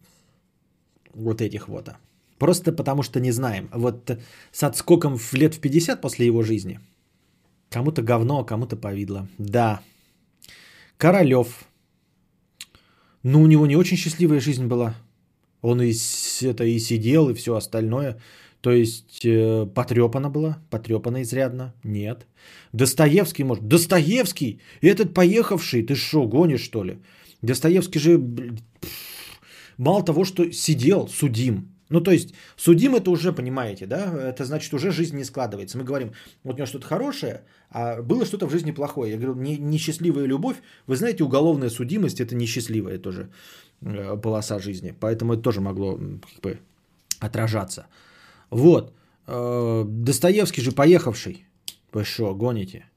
вот этих вот. Просто потому что не знаем. Вот с отскоком в лет в пятьдесят после его жизни. Кому-то говно, а кому-то повидло. Да. Королёв. Ну, у него не очень счастливая жизнь была. Он и, это, и сидел, и всё остальное. То есть, э, потрёпана была. Потрёпана изрядно. Нет. Достоевский, может. Достоевский? Этот поехавший? Ты шо, гонишь, что ли? Достоевский же... Пфф, мало того, что сидел, судим. Ну, то есть, судим это уже, понимаете, да? Это значит, уже жизнь не складывается. Мы говорим, вот у него что-то хорошее, а было что-то в жизни плохое. Я говорю, несчастливая любовь. Вы знаете, уголовная судимость – это несчастливая тоже полоса жизни. Поэтому это тоже могло как бы отражаться. Вот. Достоевский же поехавший. Вы что, гоните?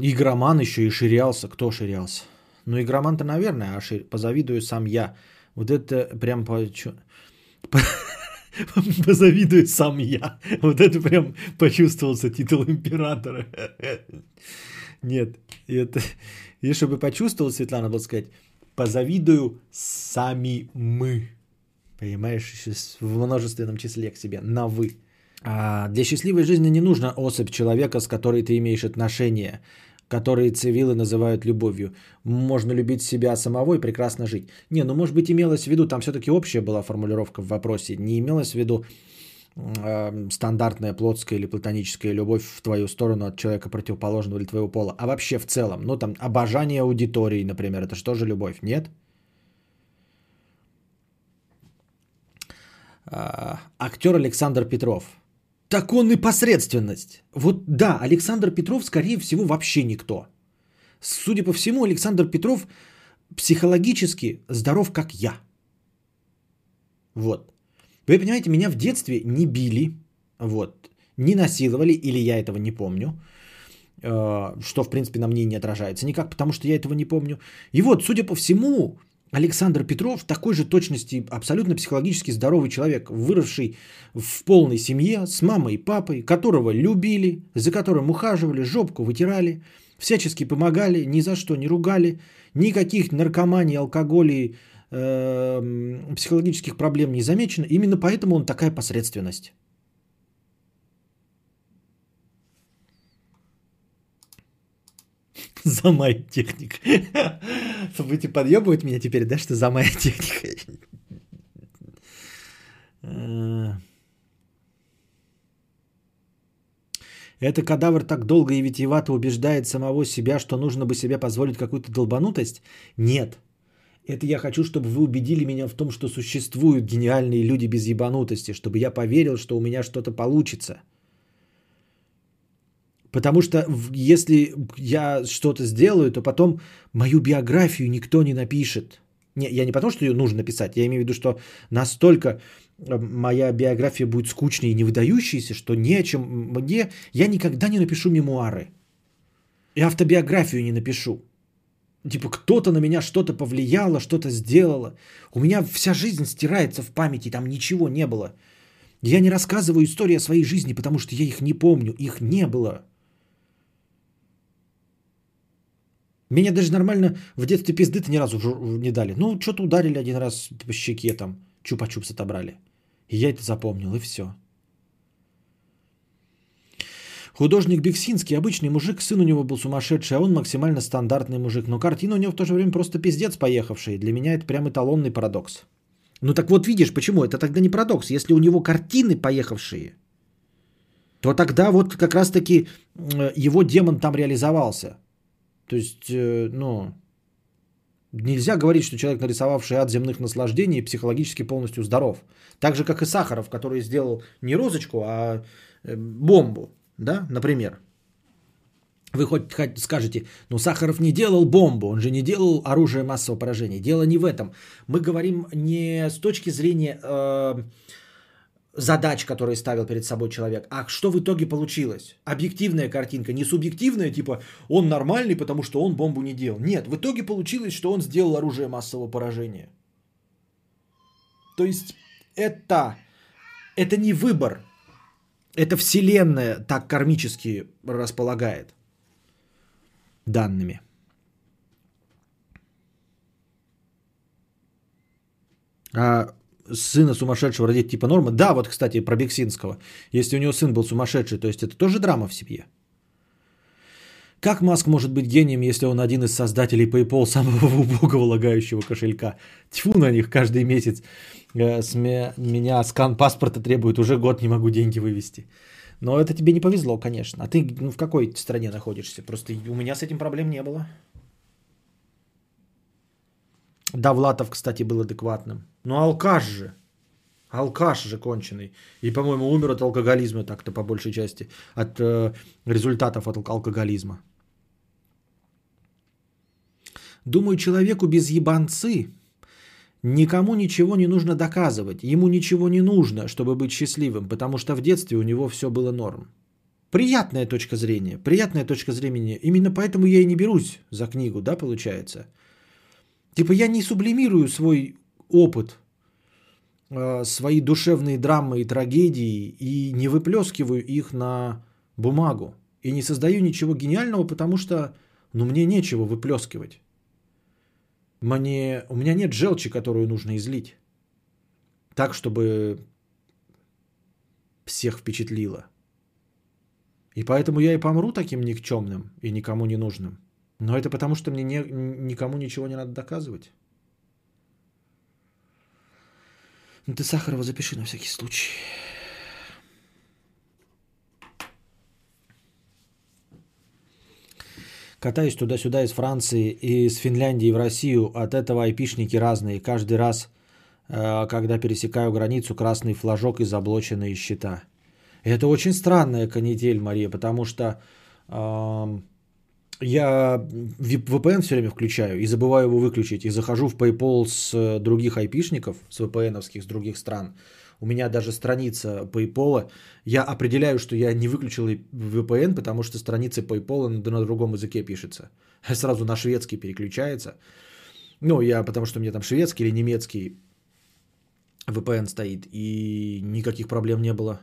Игроман еще и ширялся. Кто ширялся? Ну, игроман-то, наверное, а шир... позавидую сам я. Вот это прям... По... Позавидую сам я. Вот это прям почувствовался титул императора. Нет. Это... И чтобы почувствовал, Светлана, надо сказать, позавидую сами мы. Понимаешь, сейчас в множественном числе к себе. На вы. А для счастливой жизни не нужна особь человека, с которой ты имеешь отношения, которые цивилы называют любовью. Можно любить себя самого и прекрасно жить. Не, ну может быть имелось в виду, там все-таки общая была формулировка в вопросе, не имелось в виду э, стандартная плотская или платоническая любовь в твою сторону от человека противоположного или твоего пола, а вообще в целом, ну там обожание аудитории, например, это же тоже любовь, нет? А, актер Александр Петров. Так он и посредственность. Вот да, Александр Петров, скорее всего, вообще никто. Судя по всему, Александр Петров психологически здоров, как я. Вот. Вы понимаете, меня в детстве не били, вот, не насиловали, или я этого не помню, что, в принципе, на мне не отражается никак, потому что я этого не помню. И вот, судя по всему, Александр Петров в такой же точности абсолютно психологически здоровый человек, выросший в полной семье с мамой и папой, которого любили, за которым ухаживали, жопку вытирали, всячески помогали, ни за что не ругали, никаких наркоманий, алкоголей, э, психологических проблем не замечено. Именно поэтому он такая посредственность. За май техник. Будете подъебывать меня теперь, да, что за моя техника? Это кадавр так долго и витиевато убеждает самого себя, что нужно бы себе позволить какую-то долбанутость? Нет. Это я хочу, чтобы вы убедили меня в том, что существуют гениальные люди без ебанутости, чтобы я поверил, что у меня что-то получится. Потому что если я что-то сделаю, то потом мою биографию никто не напишет. Не, я не потому, что ее нужно писать. Я имею в виду, что настолько моя биография будет скучной и невыдающейся, что нечем мне... Я никогда не напишу мемуары. И автобиографию не напишу. Типа кто-то на меня что-то повлияло, что-то сделало. У меня вся жизнь стирается в памяти, там ничего не было. Я не рассказываю истории о своей жизни, потому что я их не помню. Их не было. Меня даже нормально в детстве пизды-то ни разу не дали. Ну, что-то ударили один раз по щеке там, чупа-чупс отобрали. И я это запомнил, и все. Художник Бексинский, обычный мужик, сын у него был сумасшедший, а он максимально стандартный мужик. Но картина у него в то же время просто пиздец поехавшая. Для меня это прям эталонный парадокс. Ну так вот видишь, почему? Это тогда не парадокс. Если у него картины поехавшие, то тогда вот как раз-таки его демон там реализовался. То есть, ну, нельзя говорить, что человек, нарисовавший ад земных наслаждений, психологически полностью здоров. Так же, как и Сахаров, который сделал не розочку, а бомбу, да, например. Вы хоть скажете, ну Сахаров не делал бомбу, он же не делал оружие массового поражения. Дело не в этом. Мы говорим не с точки зрения э, задач, которые ставил перед собой человек, а что в итоге получилось. Объективная картинка, не субъективная, типа он нормальный, потому что он бомбу не делал. Нет, в итоге получилось, что он сделал оружие массового поражения. То есть это, это не выбор, это вселенная так кармически располагает данными. А сына сумасшедшего родить типа норма? Да, вот, кстати, про Бексинского. Если у него сын был сумасшедший, то есть это тоже драма в семье. Как Маск может быть гением, если он один из создателей PayPal, самого убогого лагающего кошелька? Тьфу на них каждый месяц. С меня скан паспорта требует, уже год не могу деньги вывести. Но это тебе не повезло, конечно. А ты, ну, в какой стране находишься? Просто у меня с этим проблем не было. Довлатов, кстати, был адекватным. Ну, алкаш же. Алкаш же конченый. И, по-моему, умер от алкоголизма так-то по большей части. От э, результатов от алкоголизма. Думаю, человеку без ебанцы Никому ничего не нужно доказывать, ему ничего не нужно, чтобы быть счастливым, потому что в детстве у него все было норм. Приятная точка зрения, приятная точка зрения. Именно поэтому я и не берусь за книгу, да, получается. Типа я не сублимирую свой опыт, свои душевные драмы и трагедии и не выплескиваю их на бумагу. И не создаю ничего гениального, потому что ну, мне нечего выплескивать. Мне, у меня нет желчи, которую нужно излить. Так, чтобы всех впечатлило. И поэтому я и помру таким никчемным и никому не нужным. Но это потому, что мне не, никому ничего не надо доказывать. Ну ты Сахарова запиши на всякий случай. Катаюсь туда-сюда из Франции и из Финляндии в Россию. От этого айпишники разные. Каждый раз, когда пересекаю границу, красный флажок и заблоченные счета. Это очень странная канитель, Мария, потому что э, я ви пи эн все время включаю и забываю его выключить. И захожу в PayPal с других айпишников, с ви пи эн-овских, с других стран. У меня даже страница PayPal, я определяю, что я не выключил ви пи эн, потому что страница PayPal на, на другом языке пишется. Сразу на шведский переключается. Ну, я, потому что у меня там шведский или немецкий ви пи эн стоит, и никаких проблем не было.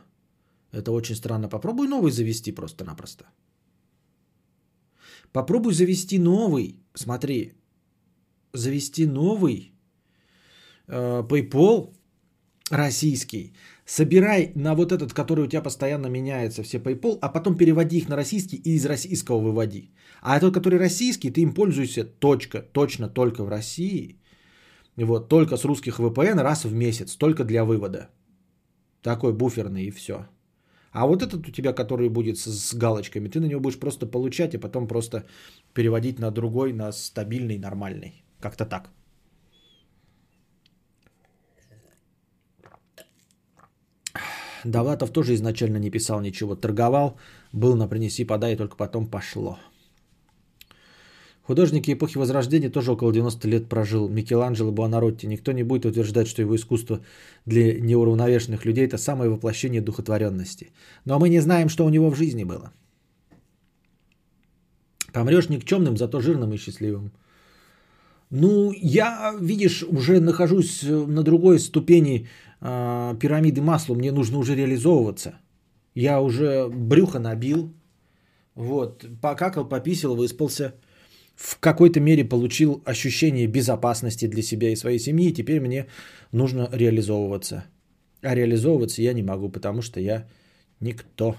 Это очень странно. Попробуй новый завести просто-напросто. Попробуй завести новый, смотри, завести новый э, PayPal российский. Собирай на вот этот, который у тебя постоянно меняется, все PayPal, а потом переводи их на российский и из российского выводи. А тот, который российский, ты им пользуешься точка, точно только в России. Вот, только с русских ви пи эн раз в месяц, только для вывода. Такой буферный и все. А вот этот у тебя, который будет с галочками, ты на него будешь просто получать, и потом просто переводить на другой, на стабильный, нормальный. Как-то так. Давлатов тоже изначально не писал ничего. Торговал, был на принеси-подай, и только потом пошло. Художники эпохи Возрождения тоже около девяносто лет прожил. Микеланджело Буонарроти. Никто не будет утверждать, что его искусство для неуравновешенных людей – это самое воплощение духотворенности. Но мы не знаем, что у него в жизни было. Помрешь никчемным, зато жирным и счастливым. Ну, я, видишь, уже нахожусь на другой ступени э, пирамиды масла. Мне нужно уже реализовываться. Я уже брюхо набил, вот, покакал, пописал, выспался. В какой-то мере получил ощущение безопасности для себя и своей семьи. И теперь мне нужно реализовываться. А реализовываться я не могу, потому что я никто.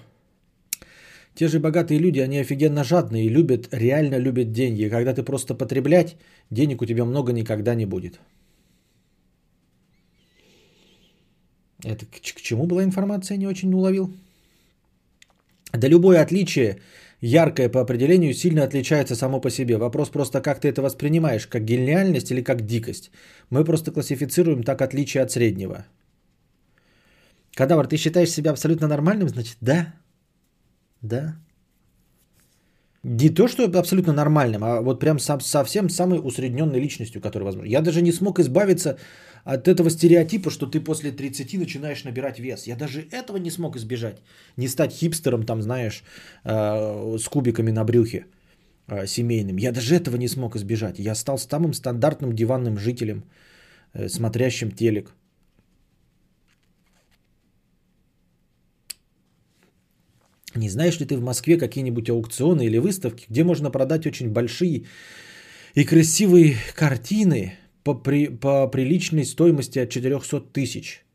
Те же богатые люди, они офигенно жадные и любят, реально любят деньги. И когда ты просто потреблять, денег у тебя много никогда не будет. Это к чему была информация, не очень уловил. Да любое отличие, яркое по определению, сильно отличается само по себе. Вопрос просто, как ты это воспринимаешь, как гениальность или как дикость. Мы просто классифицируем так отличие от среднего. Кадавр, ты считаешь себя абсолютно нормальным? Значит, да. Да. Не то, что абсолютно нормальным, а вот прям совсем самой усредненной личностью, которая возможна. Я даже не смог избавиться от этого стереотипа, что ты после тридцати начинаешь набирать вес. Я даже этого не смог избежать. Не стать хипстером, там, знаешь, с кубиками на брюхе семейным. Я даже этого не смог избежать. Я стал самым стандартным диванным жителем, смотрящим телек. Не знаешь ли ты в Москве какие-нибудь аукционы или выставки, где можно продать очень большие и красивые картины по, при, по приличной стоимости от четырехсот тысяч?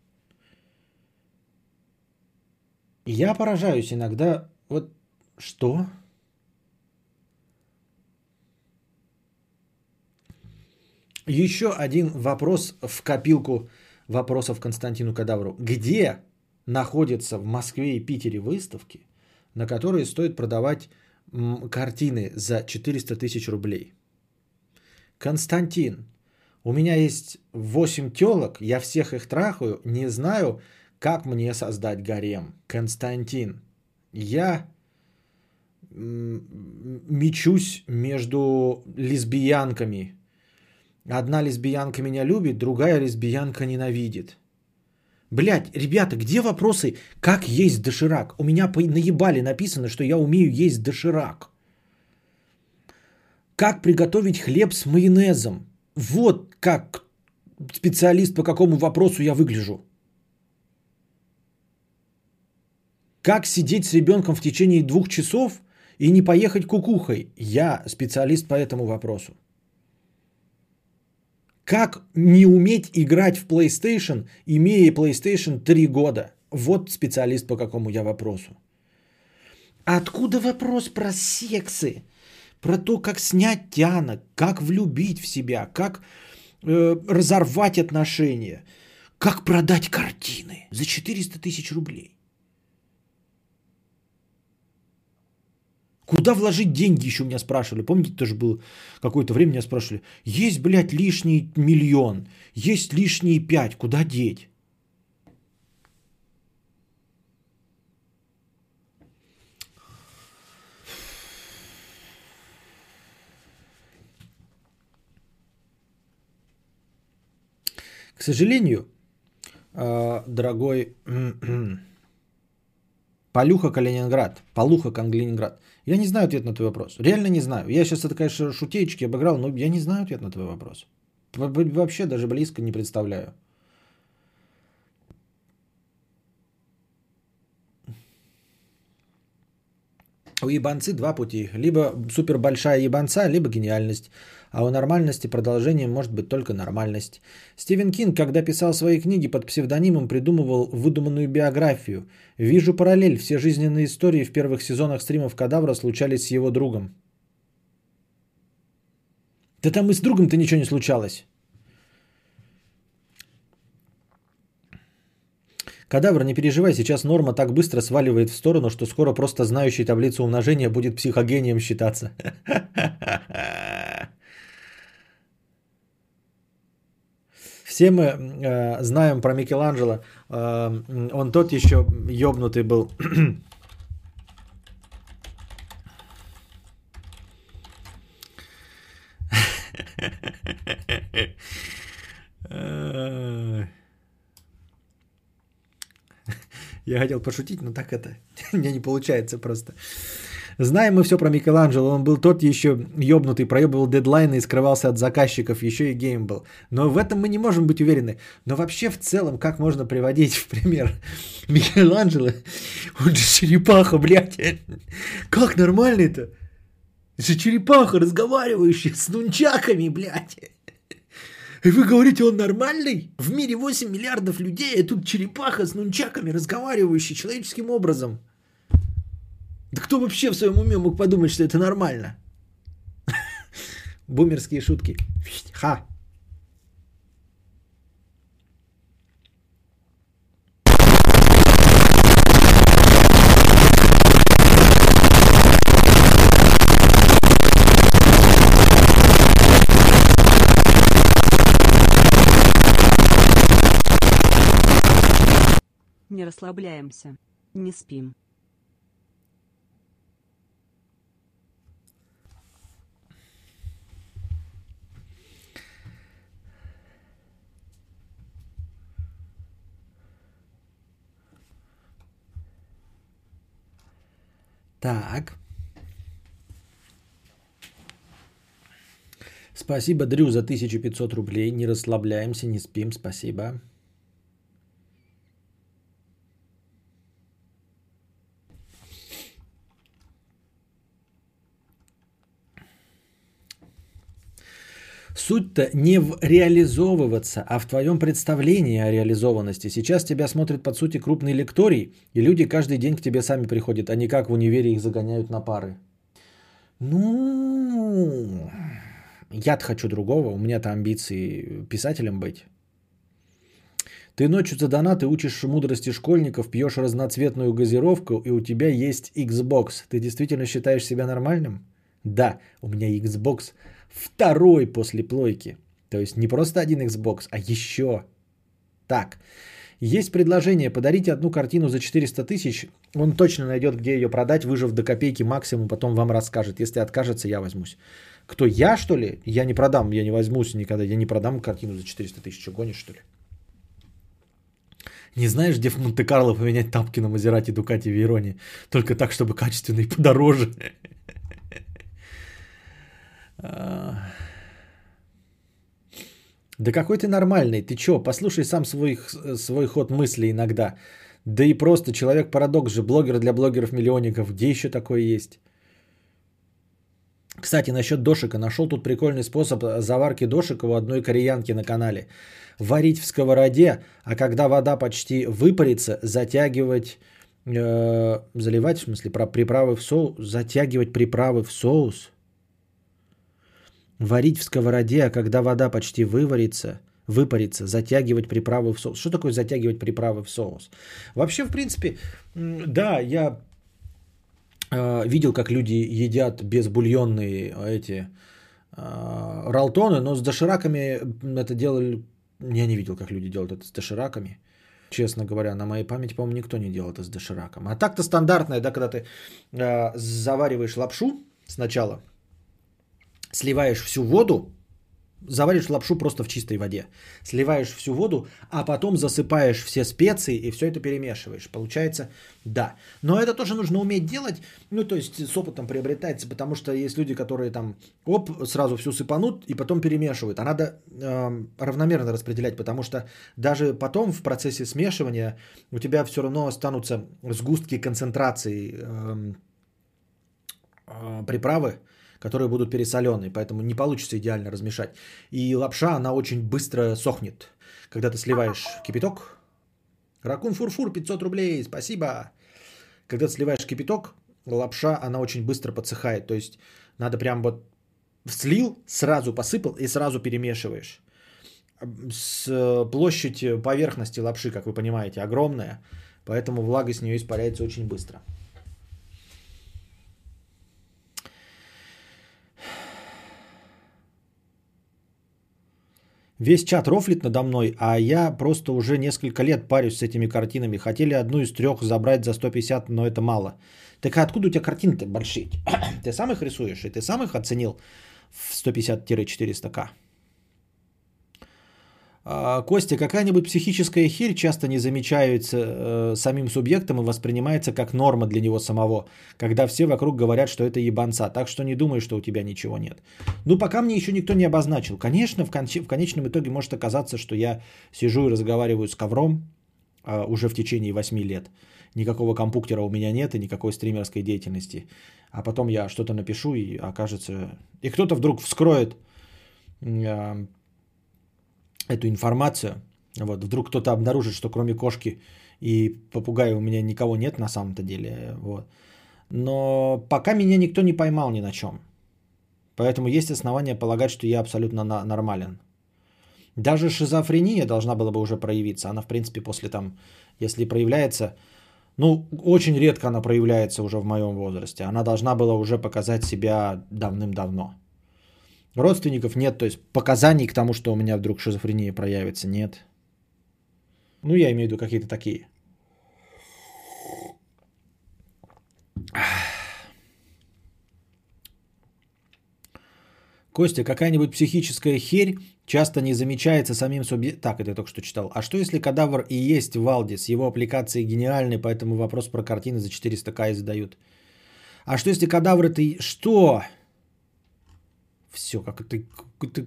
Я поражаюсь иногда. Вот что? Еще один вопрос в копилку вопросов Константину Кадавру. Где находятся в Москве и Питере выставки, на которые стоит продавать м, картины за четыреста тысяч рублей. Константин, у меня есть восемь телок, я всех их трахаю, не знаю, как мне создать гарем. Константин, я м, мечусь между лесбиянками Одна лесбиянка меня любит, другая лесбиянка ненавидит. Блядь, ребята, где вопросы, как есть доширак? У меня наебали написано, что я умею есть доширак. Как приготовить хлеб с майонезом? Вот как специалист по какому вопросу я выгляжу. Как сидеть с ребенком в течение двух часов и не поехать кукухой? Я специалист по этому вопросу. Как не уметь играть в PlayStation, имея PlayStation три года? Вот специалист по какому я вопросу. Откуда вопрос про сексы? Про то, как снять тянок, как влюбить в себя, как э, разорвать отношения, как продать картины за четыреста тысяч рублей. Куда вложить деньги, еще меня спрашивали. Помните, тоже было какое-то время, меня спрашивали. Есть, блядь, лишний миллион, есть лишние пять, куда деть? К сожалению, дорогой Полюха Калининград, Полуха Калининград, я не знаю ответ на твой вопрос. Реально не знаю. Я сейчас это, конечно, шутеечки обыграл, но я не знаю ответ на твой вопрос. Вообще даже близко не представляю. У ебанцы два пути. Либо супер большая ебанца, либо гениальность. А у нормальности продолжением может быть только нормальность. Стивен Кинг, когда писал свои книги под псевдонимом, придумывал выдуманную биографию. Вижу параллель. Все жизненные истории в первых сезонах стримов Кадавра случались с его другом. Да там и с другом-то ничего не случалось. Кадавр, не переживай, сейчас норма так быстро сваливает в сторону, что скоро просто знающий таблицу умножения будет психогением считаться. Все мы э, знаем про Микеланджело. Э, он тот еще ёбнутый был. Я хотел пошутить, но так это мне не получается просто. Знаем мы все про Микеланджело, он был тот еще ёбнутый, проебывал дедлайны и скрывался от заказчиков, еще и гейм был. Но в этом мы не можем быть уверены. Но вообще в целом, как можно приводить в пример Микеланджело? Он же черепаха, блядь. Как нормально-то? Это же черепаха, разговаривающая с нунчаками, блядь. И вы говорите, он нормальный? В мире восемь миллиардов людей, а тут черепаха с нунчаками, разговаривающая человеческим образом. Да кто вообще в своем уме мог подумать, что это нормально? Бумерские шутки. Ха. Не расслабляемся. Не спим. Так. Спасибо, Дрю, за тысячу пятьсот рублей. Не расслабляемся, не спим. Спасибо. Суть-то не в реализовываться, а в твоем представлении о реализованности. Сейчас тебя смотрят, по сути, крупные лектории, и люди каждый день к тебе сами приходят, а не как в универе их загоняют на пары. Ну, я-то хочу другого, у меня-то амбиции писателем быть. Ты ночью за донаты учишь мудрости школьников, пьешь разноцветную газировку, и у тебя есть Xbox. Ты действительно считаешь себя нормальным? Да, у меня Xbox второй после плойки. То есть не просто один Xbox, а еще. Так. Есть предложение. Подарите одну картину за четыреста тысяч. Он точно найдет, где ее продать, выжив до копейки максимум. Потом вам расскажет. Если откажется, я возьмусь. Кто, я, что ли? Я не продам, я не возьмусь никогда. Я не продам картину за четыреста тысяч. Гонишь, что ли? Не знаешь, где в Монте-Карло поменять тапки на Мазерати, Дукати, Вейроне? Только так, чтобы качественные подороже. Да какой ты нормальный, ты чё? Послушай сам свой, свой ход мысли иногда. Да и просто человек-парадокс же, блогер для блогеров-миллионников. Где еще такое есть? Кстати, насчет дошика. Нашел тут прикольный способ заварки дошика у одной кореянки на канале. Варить в сковороде, а когда вода почти выпарится, затягивать, э, заливать, в смысле, про приправы в соус, затягивать приправы в соус. Варить в сковороде, а когда вода почти выварится, выпарится, затягивать приправы в соус. Что такое затягивать приправы в соус? Вообще, в принципе, да, я э, видел, как люди едят безбульонные эти э, ралтоны, но с дошираками это делали... Я не видел, как люди делают это с дошираками. Честно говоря, на моей памяти, по-моему, никто не делал это с дошираком. А так-то стандартное, да, когда ты э, завариваешь лапшу сначала, сливаешь всю воду, заваришь лапшу просто в чистой воде, сливаешь всю воду, а потом засыпаешь все специи и все это перемешиваешь. Получается, да. Но это тоже нужно уметь делать, ну, то есть с опытом приобретается, потому что есть люди, которые там, оп, сразу всю сыпанут и потом перемешивают. А надо э, равномерно распределять, потому что даже потом в процессе смешивания у тебя все равно останутся сгустки концентрации э, э, приправы, которые будут пересолены, поэтому не получится идеально размешать. И лапша, она очень быстро сохнет, когда ты сливаешь кипяток. Ракун фурфур, пятьсот рублей, спасибо. Когда ты сливаешь кипяток, лапша, она очень быстро подсыхает. То есть надо прям вот слил, сразу посыпал и сразу перемешиваешь. С площадь поверхности лапши, как вы понимаете, огромная, поэтому влага с нее испаряется очень быстро. Весь чат рофлит надо мной, а я просто уже несколько лет парюсь с этими картинами. Хотели одну из трех забрать за сто пятьдесят, но это мало. Так а откуда у тебя картины-то большие? Ты сам их рисуешь, и ты сам их оценил в сто пятьдесят - четыреста тысяч. Костя, какая-нибудь психическая херь часто не замечается э, самим субъектом и воспринимается как норма для него самого, когда все вокруг говорят, что это ебанца, так что не думай, что у тебя ничего нет. Ну, пока мне еще никто не обозначил. Конечно, в, конч- в конечном итоге может оказаться, что я сижу и разговариваю с ковром э, уже в течение восьми лет. Никакого компуктера у меня нет и никакой стримерской деятельности. А потом я что-то напишу и окажется... И кто-то вдруг вскроет... Э, эту информацию, вот, вдруг кто-то обнаружит, что кроме кошки и попугая у меня никого нет на самом-то деле, вот. Но пока меня никто не поймал ни на чем, поэтому есть основания полагать, что я абсолютно на- нормален. Даже шизофрения должна была бы уже проявиться, она в принципе после там, если проявляется, ну очень редко она проявляется уже в моем возрасте, она должна была уже показать себя давным-давно. Родственников нет, то есть показаний к тому, что у меня вдруг шизофрения проявится, нет. Ну, я имею в виду какие-то такие. Костя, какая-нибудь психическая херь часто не замечается самим субъектом. Так, это я только что читал. А что если кадавр и есть Валдис? Его аппликации гениальны, поэтому вопрос про картины за четыреста тысяч задают. А что если кадавр это... Что? Что? Все, как ты, ты...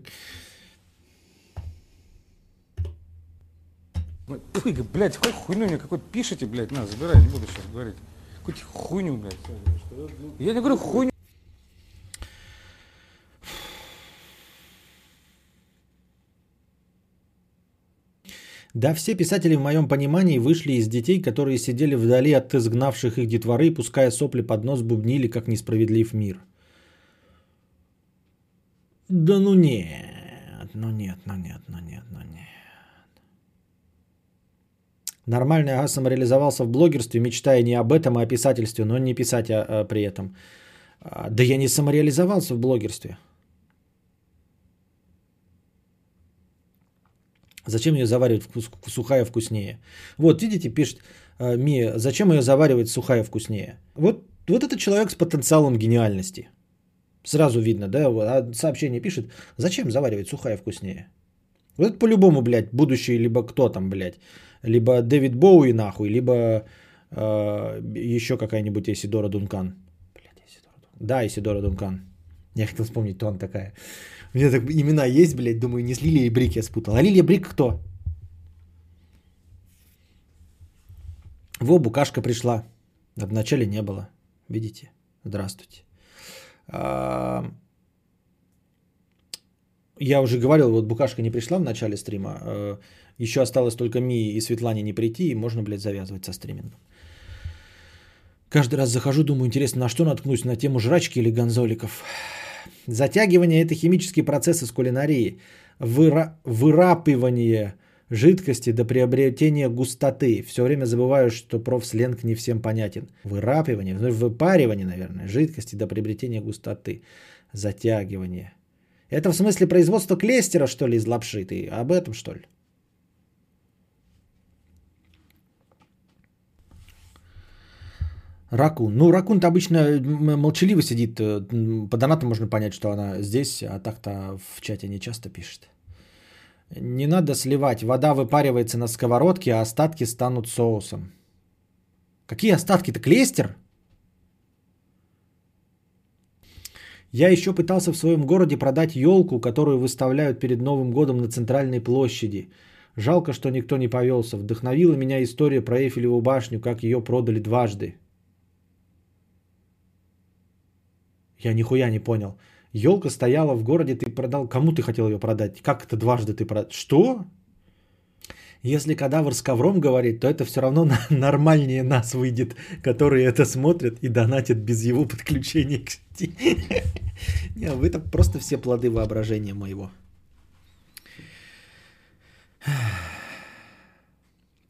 Ой, блядь, какую хуйню мне какой-то пишете, блядь, на, забирай, не буду сейчас говорить. Какую-то хуйню, блядь. Я не говорю хуйню. Да, все писатели в моем понимании вышли из детей, которые сидели вдали от изгнавших их детворы, пуская сопли под нос, бубнили, как несправедлив мир. Да ну нет, ну нет, ну нет, ну нет, ну нет. Нормальный ага самореализовался в блогерстве, мечтая не об этом, а о писательстве, но не писать а, а, при этом. А, да я не самореализовался в блогерстве. Зачем ее заваривать вкус, сухая вкуснее? Вот, видите, пишет а, Мия, зачем ее заваривать сухая вкуснее? Вот, вот это человек с потенциалом гениальности. Сразу видно, да, а сообщение пишет, зачем заваривать сухая вкуснее? Вот это по-любому, блядь, будущий, либо кто там, блядь, либо Дэвид Боуи, нахуй, либо э, еще какая-нибудь Исидора Дункан. Блядь, Исидора Дункан. Да, Исидора Дункан. Я хотел вспомнить, то она такая. У меня так имена есть, блядь, думаю, не с Лилией Брик я спутал. А Лилия Брик кто? Во, Букашка пришла. Вначале не было. Видите? Здравствуйте. Я уже говорил, вот Букашка не пришла в начале стрима. Еще осталось только Мии и Светлане не прийти, и можно, блядь, завязывать со стримингом. Каждый раз захожу, думаю, интересно, на что наткнусь, на тему жрачки или гонзоликов. Затягивание – это химические процессы с кулинарии. Выра... Вырапывание жидкости до приобретения густоты. Все время забываю, что профсленг не всем понятен. Вырапивание, выпаривание, наверное, жидкости до приобретения густоты. Затягивание. Это в смысле производство клейстера, что ли, из лапши? Ты об этом, что ли? Ракун. Ну, Ракун-то обычно молчаливо сидит. По донатам можно понять, что она здесь, а так-то в чате не часто пишет. Не надо сливать. Вода выпаривается на сковородке, а остатки станут соусом. Какие остатки-то? Клейстер? Я еще пытался в своем городе продать елку, которую выставляют перед Новым годом на центральной площади. Жалко, что никто не повелся. Вдохновила меня история про Эйфелеву башню, как ее продали дважды. Я нихуя не понял. Елка стояла в городе, ты продал. Кому ты хотел ее продать? Как это дважды ты продал? Что? Если кадавр с ковром говорит, то это все равно нормальнее нас выйдет, которые это смотрят и донатят без его подключения к сети. Это просто все плоды воображения моего.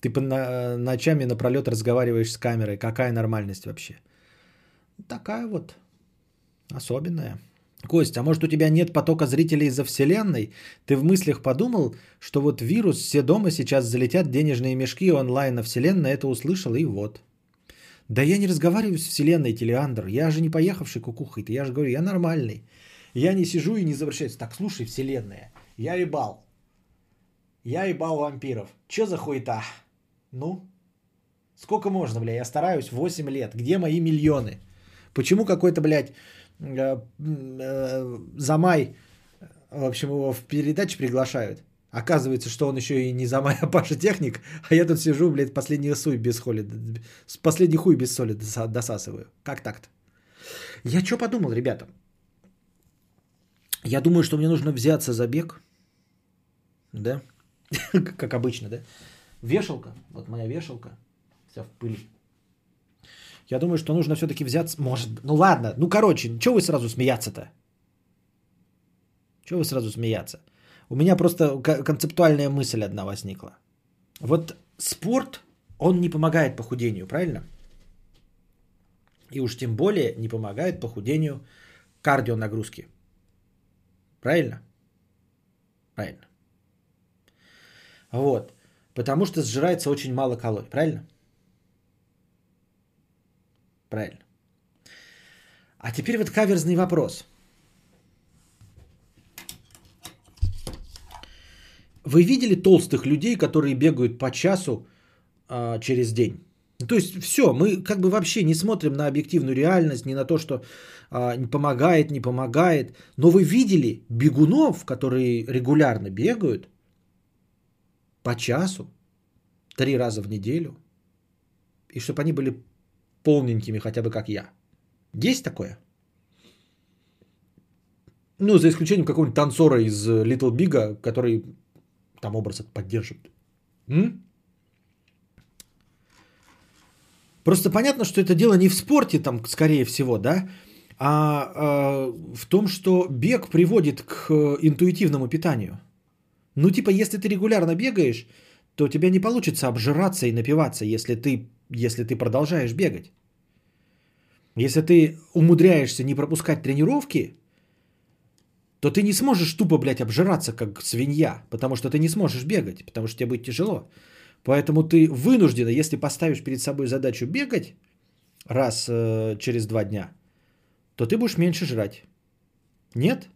Ты ночами напролет разговариваешь с камерой. Какая нормальность вообще? Такая вот. Особенная. Кость, а может у тебя нет потока зрителей из-за вселенной? Ты в мыслях подумал, что вот вирус, все дома сейчас залетят денежные мешки онлайн, а вселенная это услышала и вот. Да я не разговариваю с вселенной, Телеандр, я же не поехавший кукухой, я же говорю, я нормальный. Я не сижу и не завращаюсь. Так, слушай, вселенная, я ебал. Я ебал вампиров. Че за хуета? Ну? Сколько можно, бля, я стараюсь восемь лет. Где мои миллионы? Почему какой-то, блядь, Замай, в общем, его в передаче приглашают. Оказывается, что он еще и не Замай, а Паша Техник. А я тут сижу, блядь, последний хуй без соли, последний хуй без соли досасываю. Как так-то? Я что подумал, ребята? Я думаю, что мне нужно взяться за бег. Да? Как обычно, да? Вешалка. Вот моя вешалка. Вся в пыль. Я думаю, что нужно все-таки взяться... Может... Ну ладно, ну короче, чего вы сразу смеяться-то? Чего вы сразу смеяться? У меня просто концептуальная мысль одна возникла. Вот спорт, он не помогает похудению, правильно? И уж тем более не помогает похудению кардионагрузки. Правильно? Правильно. Вот. Потому что сжирается очень мало калорий, правильно? Правильно. А теперь вот каверзный вопрос. Вы видели толстых людей, которые бегают по часу э, через день? То есть все, мы как бы вообще не смотрим на объективную реальность, не на то, что э, помогает, не помогает. Но вы видели бегунов, которые регулярно бегают по часу, три раза в неделю, и чтобы они были полненькими, хотя бы как я. Есть такое? Ну, за исключением какого-нибудь танцора из Little Big'а, который там образ поддерживает. М? Просто понятно, что это дело не в спорте, там, скорее всего, да, а, а в том, что бег приводит к интуитивному питанию. Ну, типа, если ты регулярно бегаешь, то у тебя не получится обжираться и напиваться, если ты, если ты продолжаешь бегать. Если ты умудряешься не пропускать тренировки, то ты не сможешь тупо, блядь, обжираться, как свинья, потому что ты не сможешь бегать, потому что тебе будет тяжело. Поэтому ты вынужден, если поставишь перед собой задачу бегать раз э, через два дня, то ты будешь меньше жрать. Нет?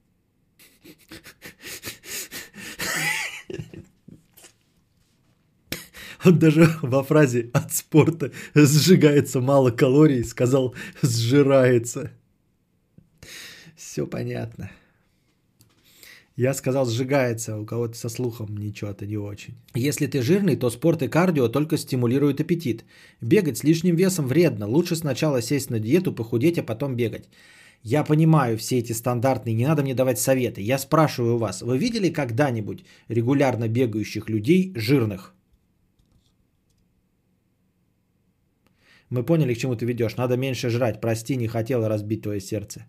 Он даже во фразе «от спорта сжигается мало калорий» сказал «сжирается». Все понятно. Я сказал «сжигается», у кого-то со слухом ничего-то не очень. Если ты жирный, то спорт и кардио только стимулируют аппетит. Бегать с лишним весом вредно. Лучше сначала сесть на диету, похудеть, а потом бегать. Я понимаю все эти стандартные, не надо мне давать советы. Я спрашиваю вас, вы видели когда-нибудь регулярно бегающих людей жирных? Мы поняли, к чему ты ведешь. Надо меньше жрать. Прости, не хотела разбить твое сердце.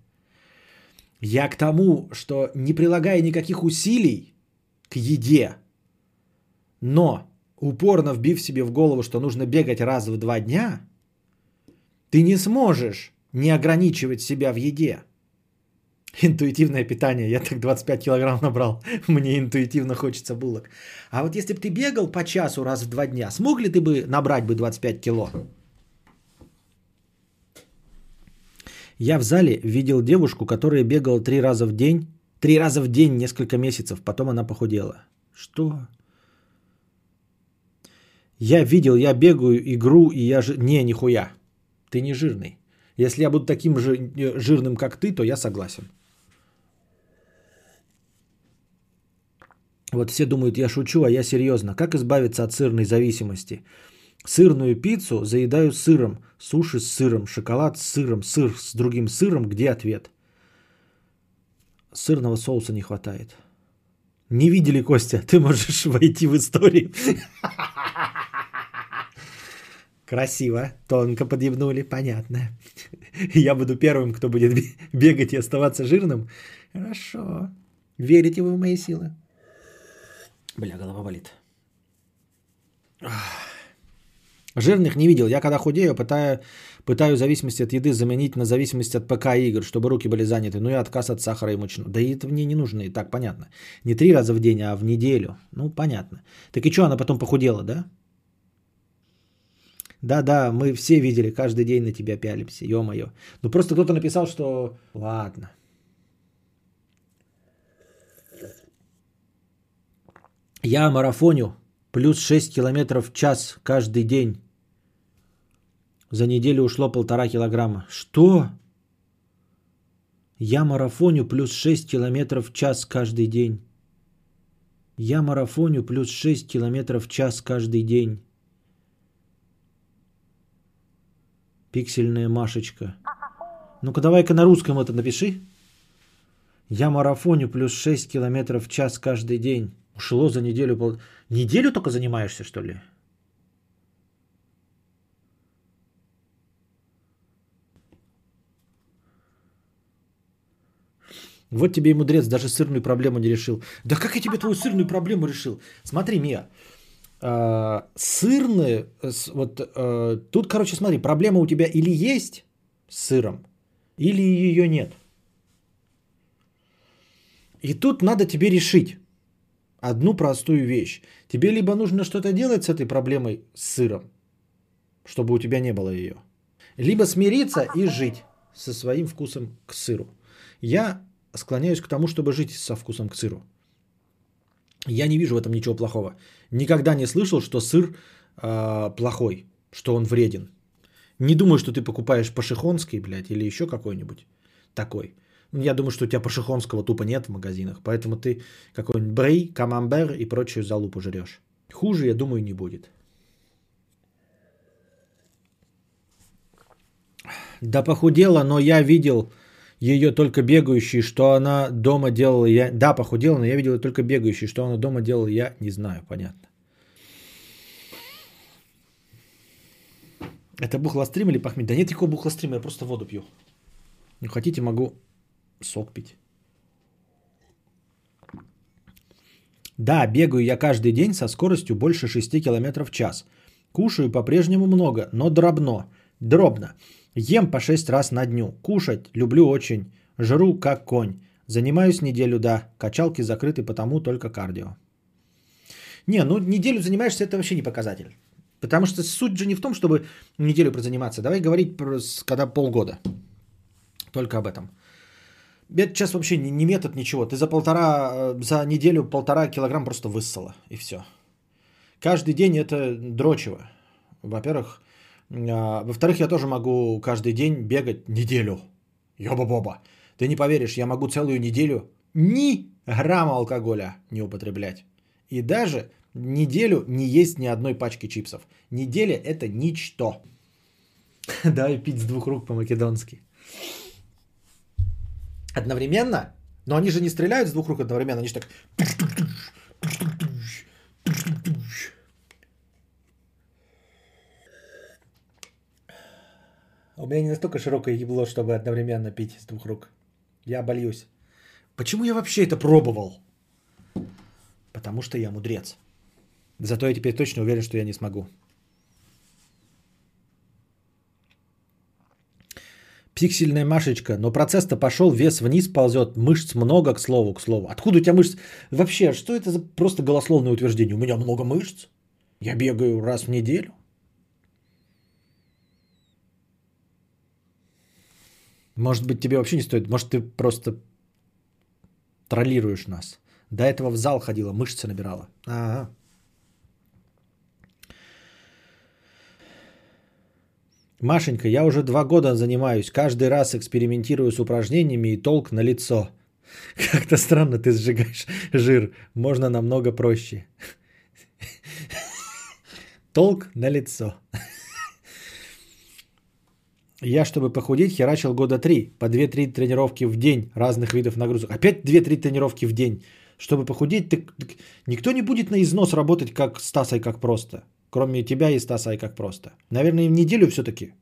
Я к тому, что не прилагая никаких усилий к еде, но упорно вбив себе в голову, что нужно бегать раз в два дня, ты не сможешь не ограничивать себя в еде. Интуитивное питание. Я так двадцать пять килограмм набрал. Мне интуитивно хочется булок. А вот если бы ты бегал по часу раз в два дня, смог ли ты бы набрать бы двадцать пять кило? Я в зале видел девушку, которая бегала три раза в день. Три раза в день несколько месяцев. Потом она похудела. Что? Я видел, я бегаю, игру, и я... Ж... Не, нихуя. Ты не жирный. Если я буду таким же жирным, как ты, то я согласен. Вот все думают, я шучу, а я серьезно. Как избавиться от сырной зависимости? Сырную пиццу заедаю сыром, суши с сыром, шоколад с сыром, сыр с другим сыром. Где ответ? Сырного соуса не хватает. Не видели, Костя? Ты можешь войти в историю. Красиво, тонко подъебнули, понятно. Я буду первым, кто будет бегать и оставаться жирным. Хорошо. Верите вы в мои силы? Бля, голова болит. Жирных не видел. Я когда худею, пытаю, пытаю зависимость от еды заменить на зависимость от ПК игр, чтобы руки были заняты. Ну и отказ от сахара и мучного. Да и это мне не нужно, и так понятно. Не три раза в день, а в неделю. Ну, понятно. Так и что, она потом похудела, да? Да-да, мы все видели, каждый день на тебя пялимся, ё-моё. Ну, просто кто-то написал, что... Ладно. Я марафоню. Плюс шесть километров в час каждый день. За неделю ушло полтора килограмма. Что? Я марафоню плюс шесть километров в час каждый день. Я марафоню плюс шесть километров в час каждый день. Пиксельная Машечка. Ну-ка давай-ка на русском это напиши. Я марафоню плюс шесть километров в час каждый день. Ушло за неделю пол... Неделю только занимаешься, что ли? Вот тебе и мудрец, даже сырную проблему не решил. Да как я тебе твою сырную проблему решил? Смотри, Мия. Сырные... Вот, тут, короче, смотри, проблема у тебя или есть с сыром, или ее нет. И тут надо тебе решить одну простую вещь. Тебе либо нужно что-то делать с этой проблемой с сыром, чтобы у тебя не было ее. Либо смириться и жить со своим вкусом к сыру. Я склоняюсь к тому, чтобы жить со вкусом к сыру. Я не вижу в этом ничего плохого. Никогда не слышал, что сыр э, плохой, что он вреден. Не думаю, что ты покупаешь пашихонский, блядь, или еще какой-нибудь такой. Я думаю, что у тебя пашихонского тупо нет в магазинах, поэтому ты какой-нибудь брей, камамбер и прочую залупу жрешь. Хуже, я думаю, не будет. Да похудела, но я видел ее только бегающей, что она дома делала, я... Да, похудела, но я видел ее только бегающей, что она дома делала, я не знаю, понятно. Это бухлострим или похмель? Да нет никакого бухлострима, я просто воду пью. Ну, хотите, могу... сок пить. Да, бегаю я каждый день со скоростью больше шесть километров в час. Кушаю по-прежнему много, но дробно. Дробно. Ем по шесть раз на дню. Кушать люблю очень. Жру как конь. Занимаюсь неделю, да. Качалки закрыты, потому только кардио. Не, ну неделю занимаешься, это вообще не показатель. Потому что суть же не в том, чтобы неделю прозаниматься. Давай говорить, про, когда полгода. Только об этом. Это сейчас вообще не, не метод ничего. Ты за полтора, за неделю полтора килограмм просто выссала. И все. Каждый день это дрочево. Во-первых. Во-вторых, я тоже могу каждый день бегать неделю. Ёба-боба. Ты не поверишь, я могу целую неделю ни грамма алкоголя не употреблять. И даже неделю не есть ни одной пачки чипсов. Неделя – это ничто. Давай пить с двух рук по-македонски. Одновременно? Но они же не стреляют с двух рук одновременно. Они же так... У меня не настолько широкое ебло, чтобы одновременно пить с двух рук. Я обольюсь. Почему я вообще это пробовал? Потому что я мудрец. Зато я теперь точно уверен, что я не смогу. Пиксельная Машечка. Но процесс-то пошел, вес вниз ползет. Мышц много, к слову, к слову. Откуда у тебя мышц? Вообще, что это за просто голословное утверждение? У меня много мышц. Я бегаю раз в неделю. Может быть, тебе вообще не стоит. Может, ты просто троллируешь нас. До этого в зал ходила, мышцы набирала. Ага. Машенька, я уже два года занимаюсь. Каждый раз экспериментирую с упражнениями и толк на лицо. Как-то странно ты сжигаешь жир. Можно намного проще. Толк на лицо. Я, чтобы похудеть, херачил года три. По две-три тренировки в день разных видов нагрузок. Опять две-три тренировки в день. Чтобы похудеть, ты... никто не будет на износ работать, как Стас Айкак Просто. Кроме тебя и Стаса Айкак Просто. Наверное, в неделю все-таки.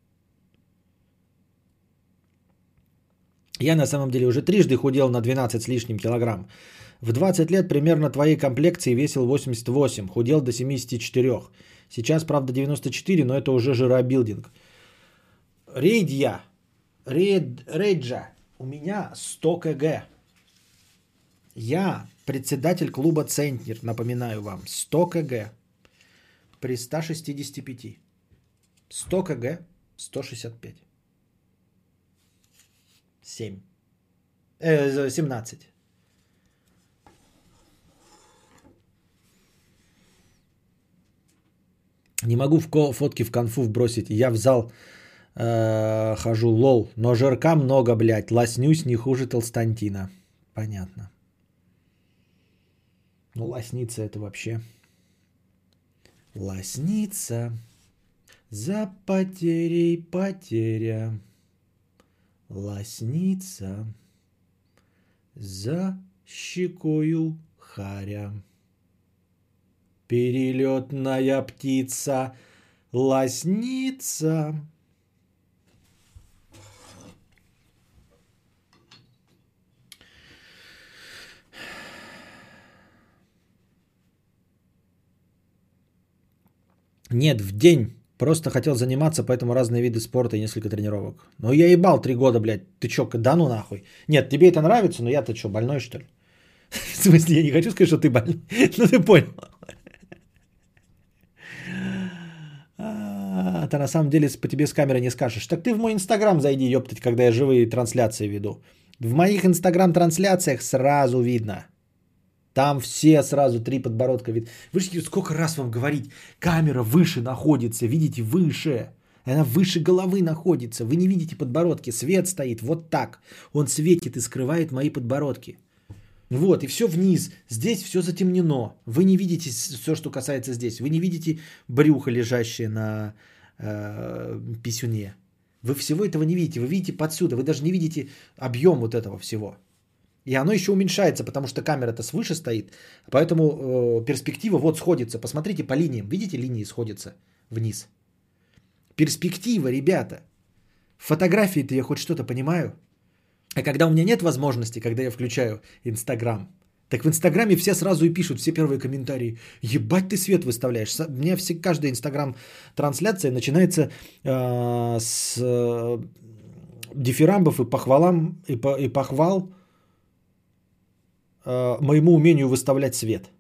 Я на самом деле уже трижды худел на двенадцать с лишним килограмм. В двадцать лет примерно твоей комплекции весил восемьдесят восемь. Худел до семьдесят четыре. Сейчас, правда, девяносто четыре, но это уже жиробилдинг. Рейдья, Рейд, Рейджа, у меня сто килограмм. Я председатель клуба «Центнер», напоминаю вам, сто килограмм при ста шестидесяти пяти. сто килограмм, сто шестьдесят пять. семь, э, семнадцать. Не могу в фотки в конфу вбросить, я в зал... хожу, лол, но жирка много, блядь, лоснюсь не хуже Толстантина. Понятно. Ну, лосница это вообще. Лосница за потерей потеря. Лосница за щекою харя. Перелетная птица лосница. Нет, в день. Просто хотел заниматься, поэтому разные виды спорта и несколько тренировок. Ну я ебал три года, блядь. Ты чё, да ну нахуй. Нет, тебе это нравится, но я-то чё, больной что ли? В смысле, я не хочу сказать, что ты больной. Ну ты понял. Это на самом деле по тебе с камеры не скажешь. Так ты в мой инстаграм зайди, ёптать, когда я живые трансляции веду. В моих инстаграм-трансляциях сразу видно. Там все сразу три подбородка видно. Вы же сколько раз вам говорить, камера выше находится, видите, выше. Она выше головы находится, вы не видите подбородки, свет стоит вот так. Он светит и скрывает мои подбородки. Вот, и все вниз, здесь все затемнено. Вы не видите все, что касается здесь. Вы не видите брюхо, лежащее на э, писюне. Вы всего этого не видите, вы видите подсюда, вы даже не видите объем вот этого всего. И оно еще уменьшается, потому что камера-то свыше стоит. Поэтому э, перспектива вот сходится. Посмотрите по линиям. Видите, линии сходятся вниз. Перспектива, ребята. В фотографии-то я хоть что-то понимаю. А когда у меня нет возможности, когда я включаю Инстаграм, так в Инстаграме все сразу и пишут, все первые комментарии. Ебать, ты свет выставляешь. У меня все, каждая Инстаграм-трансляция начинается э, с э, дифирамбов и похвалам, и, по, и похвал моему умению выставлять свет.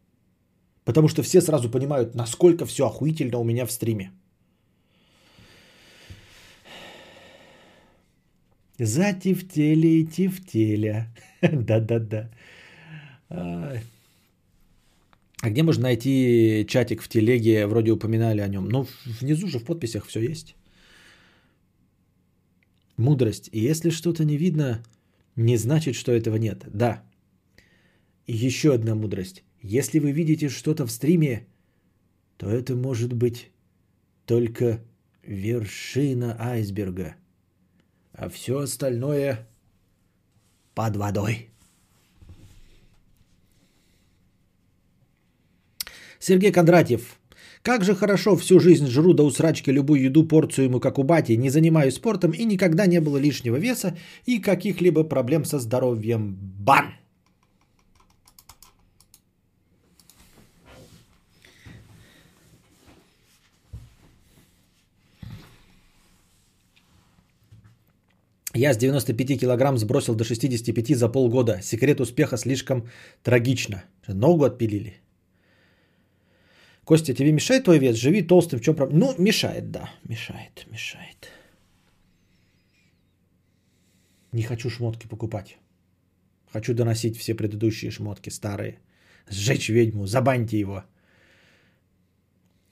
Потому что все сразу понимают, насколько все охуительно у меня в стриме. Затевтели и тевтеля. Да-да-да. А где можно найти чатик в телеге? Вроде упоминали о нем. Ну, внизу же в подписях все есть. Мудрость. И если что-то не видно, не значит, что этого нет. Да. И еще одна мудрость. Если вы видите что-то в стриме, то это может быть только вершина айсберга. А все остальное под водой. Сергей Кондратьев. Как же хорошо, всю жизнь жру до усрачки любую еду, порцию ему как у бати, не занимаюсь спортом и никогда не было лишнего веса и каких-либо проблем со здоровьем. Бан! Я с девяноста пяти килограмм сбросил до шестидесяти пяти за полгода. Секрет успеха слишком трагично. Ногу отпилили. Костя, тебе мешает твой вес? Живи толстым, в чем проблема? Ну, мешает, да. Мешает, мешает. Не хочу шмотки покупать. Хочу доносить все предыдущие шмотки, старые. Сжечь ведьму, забаньте его.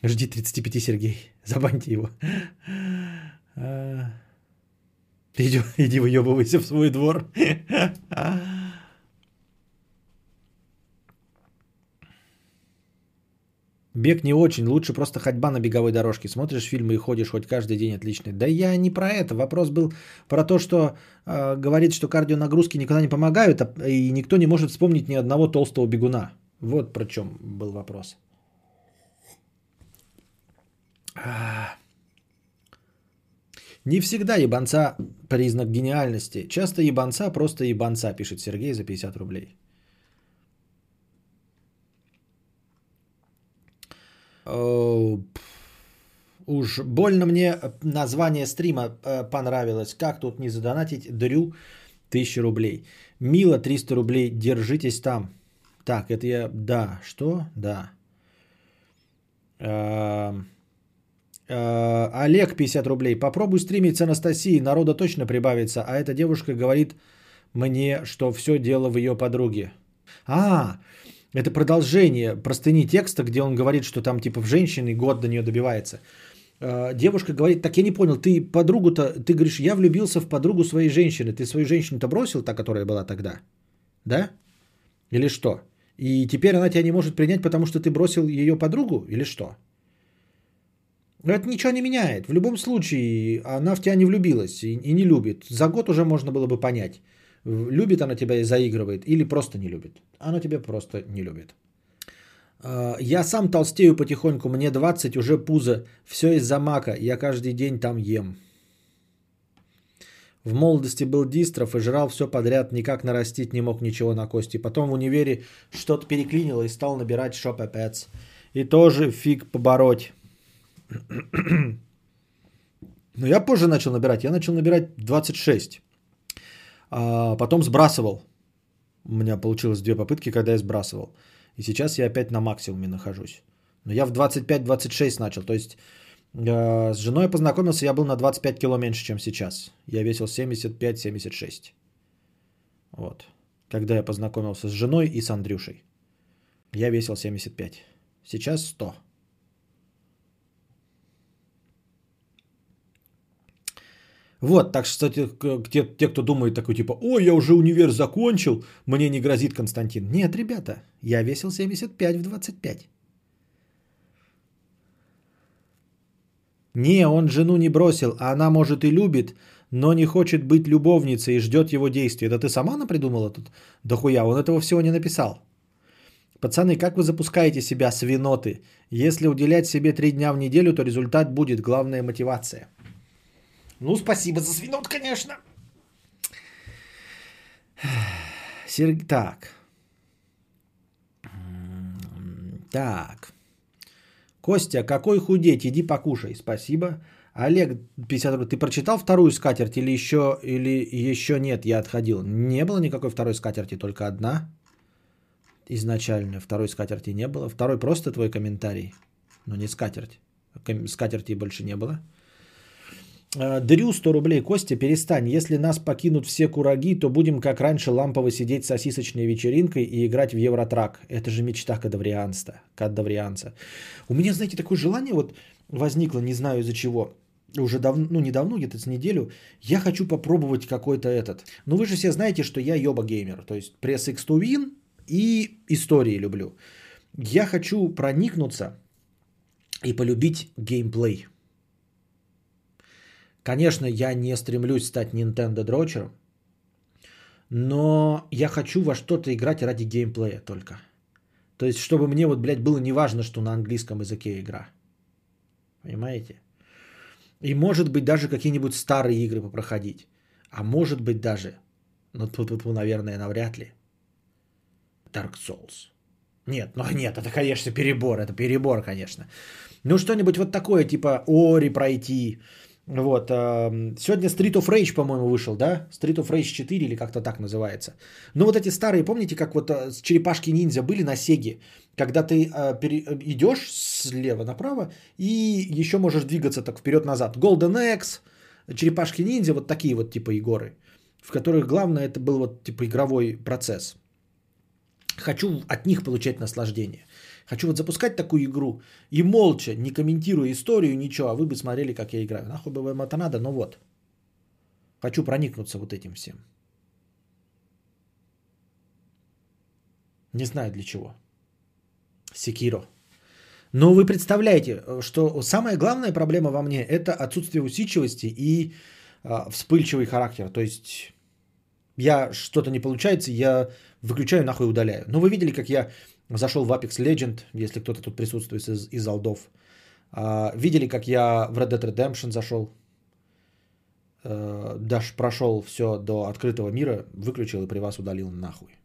Жди тридцати пяти, Сергей. Забаньте его. Иди, иди выебывайся в свой двор. Бег не очень, лучше просто ходьба на беговой дорожке. Смотришь фильмы и ходишь хоть каждый день, отлично. Да я не про это, вопрос был про то, что э, говорит, что кардионагрузки никогда не помогают, и никто не может вспомнить ни одного толстого бегуна. Вот про чем был вопрос. Не всегда ебанца признак гениальности. Часто ебанца просто ебанца, пишет Сергей за пятьдесят рублей. О, уж больно мне название стрима понравилось. Как тут не задонатить? Дрю тысяча рублей. Мила триста рублей. Держитесь там. Так, это я... Да, что? Да. Эм... Олег, пятьдесят рублей. Попробуй стримить с Анастасией, народа точно прибавится. А эта девушка говорит мне, что все дело в ее подруге. А, это продолжение простыни текста, где он говорит, что там типа в женщины год до нее добивается. Девушка говорит, так я не понял, ты подругу-то, ты говоришь, я влюбился в подругу своей женщины. Ты свою женщину-то бросил, та, которая была тогда? Да? Или что? И теперь она тебя не может принять, потому что ты бросил ее подругу? Или что? Это ничего не меняет. В любом случае, она в тебя не влюбилась и, и не любит. За год уже можно было бы понять, любит она тебя и заигрывает, или просто не любит. Она тебя просто не любит. Я сам толстею потихоньку, мне двадцать, уже пузо. Все из-за мака, я каждый день там ем. В молодости был дистроф и жрал все подряд, никак нарастить не мог ничего на кости. Потом в универе что-то переклинило и стал набирать шопэпец. И тоже фиг побороть. Но я позже начал набирать. Я начал набирать двадцать шесть. А потом сбрасывал. У меня получилось две попытки, когда я сбрасывал. И сейчас я опять на максимуме нахожусь. Но я в двадцать пять - двадцать шесть начал. То есть э, с женой познакомился, я был на двадцать пять кило меньше, чем сейчас. Я весил семьдесят пять - семьдесят шесть. Вот. Когда я познакомился с женой и с Андрюшей, я весил семьдесят пять. Сейчас сто. Вот, так что те, те, кто думает такой типа, ой, я уже универ закончил, мне не грозит Константин. Нет, ребята, я весил семьдесят пять в двадцать пять. Не, он жену не бросил, а она, может, и любит, но не хочет быть любовницей и ждет его действия. Да ты сама напридумала тут? Да хуя, он этого всего не написал. Пацаны, как вы запускаете себя, свиноты? Если уделять себе три дня в неделю, то результат будет, главная мотивация. Ну, спасибо за свинот, конечно. Серг... Так. Так. Костя, какой худеть? Иди покушай. Спасибо. Олег, пятьдесят рублей. Ты прочитал вторую скатерть или еще, или еще нет? Я отходил. Не было никакой второй скатерти, только одна. Изначально второй скатерти не было. Второй просто твой комментарий. Но не скатерть. Скатерти больше не было. Дрю, сто рублей. Костя, перестань. Если нас покинут все кураги, то будем, как раньше, лампово сидеть с сосисочной вечеринкой и играть в Евротрак. Это же мечта кадаврианца. кадаврианца. У меня, знаете, такое желание вот возникло, не знаю из-за чего. Уже давно, ну недавно, где-то с неделю. Я хочу попробовать какой-то этот. Ну вы же все знаете, что я ёба-геймер. То есть пресс X to win и истории люблю. Я хочу проникнуться и полюбить геймплей. Конечно, я не стремлюсь стать Nintendo дрочером, но я хочу во что-то играть ради геймплея только. То есть, чтобы мне вот, блядь, было неважно, что на английском языке игра. Понимаете? И может быть даже какие-нибудь старые игры попроходить. А может быть даже, ну тут, наверное, навряд ли, Dark Souls. Нет, ну нет, это, конечно, перебор, это перебор, конечно. Ну что-нибудь вот такое, типа Ори пройти. Вот, сегодня Street of Rage, по-моему, вышел, да? Street of Rage четыре или как-то так называется. Ну вот эти старые, помните, как вот черепашки-ниндзя были на Сеге? Когда ты идешь слева направо и еще можешь двигаться так вперед-назад. Golden Axe, черепашки-ниндзя, вот такие вот типа игры, в которых главное это был вот типа игровой процесс. Хочу от них получать наслаждение. Хочу вот запускать такую игру и молча, не комментируя историю, ничего, а вы бы смотрели, как я играю. Нахуй бы вам это надо, но вот. Хочу проникнуться вот этим всем. Не знаю для чего. Секиро. Но вы представляете, что самая главная проблема во мне – это отсутствие усидчивости и э, вспыльчивый характер. То есть я что-то не получается, я выключаю, нахуй удаляю. Но вы видели, как я... Зашел в Apex Legend, если кто-то тут присутствует из, из олдов. А, видели, как я в Red Dead Redemption зашел? А, даже прошел все до открытого мира, выключил и при вас удалил нахуй.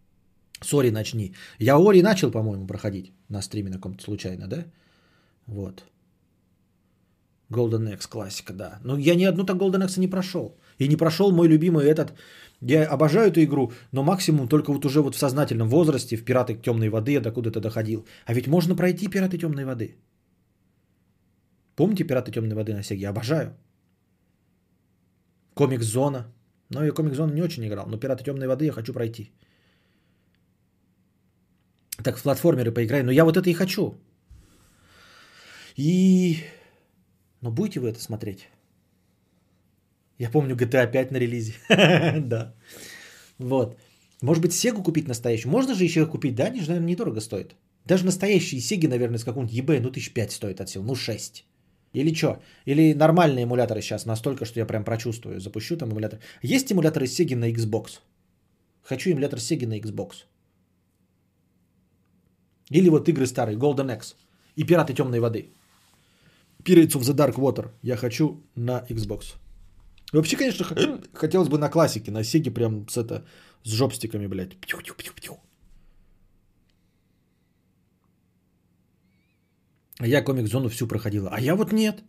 Сори, начни. Я Ори начал, по-моему, проходить на стриме на каком-то случайно, да? Вот. Golden Axe классика, да. Но я ни одну так Golden Axe не прошел. И не прошел мой любимый этот... Я обожаю эту игру, но максимум только вот уже вот в сознательном возрасте, в «Пираты темной воды» я докуда-то доходил. А ведь можно пройти «Пираты темной воды». Помните «Пираты темной воды» на Сеге? Обожаю. «Комикс-зона». Ну, я «Комикс-зона» не очень играл, но «Пираты темной воды» я хочу пройти. Так, в платформеры поиграю. Но я вот это и хочу. И... Но будете вы это смотреть? Я помню джи ти эй пять на релизе. Да. Вот. Может быть, Сегу купить настоящую? Можно же еще купить, да? Они же, наверное, недорого стоят. Даже настоящие Сеги, наверное, с какого-нибудь ЕБ, ну, тысяч пять стоят от сил. Ну, шесть. Или что? Или нормальные эмуляторы сейчас настолько, что я прям прочувствую. Запущу там эмулятор. Есть эмуляторы Сеги на Xbox? Хочу эмулятор Сеги на Xbox. Или вот игры старые. Golden Axe и Пираты темной воды. Pirates of the Dark Water. Я хочу на Xbox. Вообще, конечно, хотелось бы на классике, на Сеге прям с, это, с жопстиками, блядь. Пью-пью-пью-пью. Я комик-зону всю проходила. А я вот нет.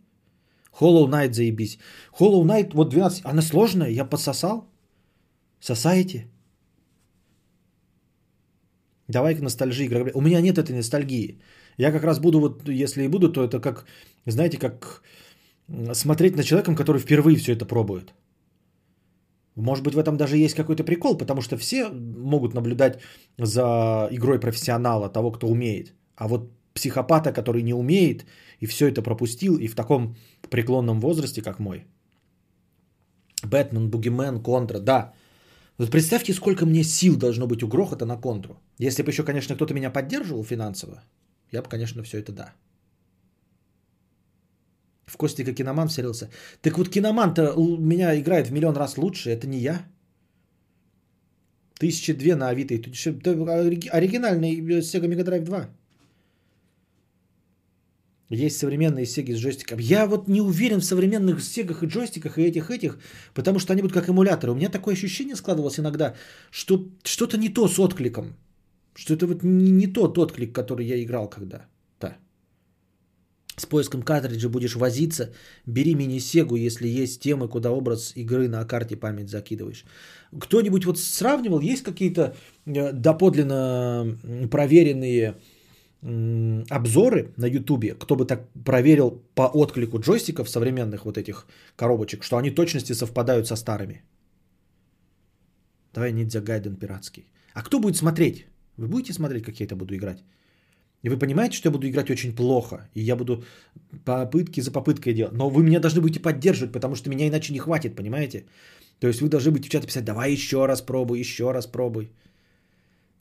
Hollow Knight заебись. Hollow Knight, вот двенадцать. Она сложная, я подсосал. Сосаете? Давай к ностальжии. У меня нет этой ностальгии. Я как раз буду, вот если и буду, то это как, знаете, как... смотреть на человеком, который впервые все это пробует. Может быть, в этом даже есть какой-то прикол, потому что все могут наблюдать за игрой профессионала, того, кто умеет. А вот психопата, который не умеет, и все это пропустил, и в таком преклонном возрасте, как мой. Бэтмен, Бугимен, Контра, да. Вот представьте, сколько мне сил должно быть у грохота на Контру. Если бы еще, конечно, кто-то меня поддерживал финансово, я бы, конечно, все это да. В Костика киноман вселился. Так вот, киноман-то у меня играет в миллион раз лучше. Это не я. Тысячи две на Авито. Оригинальный Sega Mega Drive два. Есть современные Сеги с джойстиком. Я вот не уверен в современных Сегах и джойстиках и этих-этих, потому что они будут как эмуляторы. У меня такое ощущение складывалось иногда, что что-то не то с откликом. Что это вот не, не тот отклик, который я играл когда. С поиском картриджа будешь возиться, бери мини-сегу, если есть темы, куда образ игры на карте память закидываешь. Кто-нибудь вот сравнивал, есть какие-то доподлинно проверенные м- обзоры на YouTube, кто бы так проверил по отклику джойстиков современных вот этих коробочек, что они точности совпадают со старыми. Давай Ниндзя Гайден пиратский. А кто будет смотреть? Вы будете смотреть, как я это буду играть? И вы понимаете, что я буду играть очень плохо. И я буду попытки за попыткой делать. Но вы меня должны будете поддерживать, потому что меня иначе не хватит, понимаете? То есть вы должны будете в чат писать, давай еще раз пробуй, еще раз пробуй.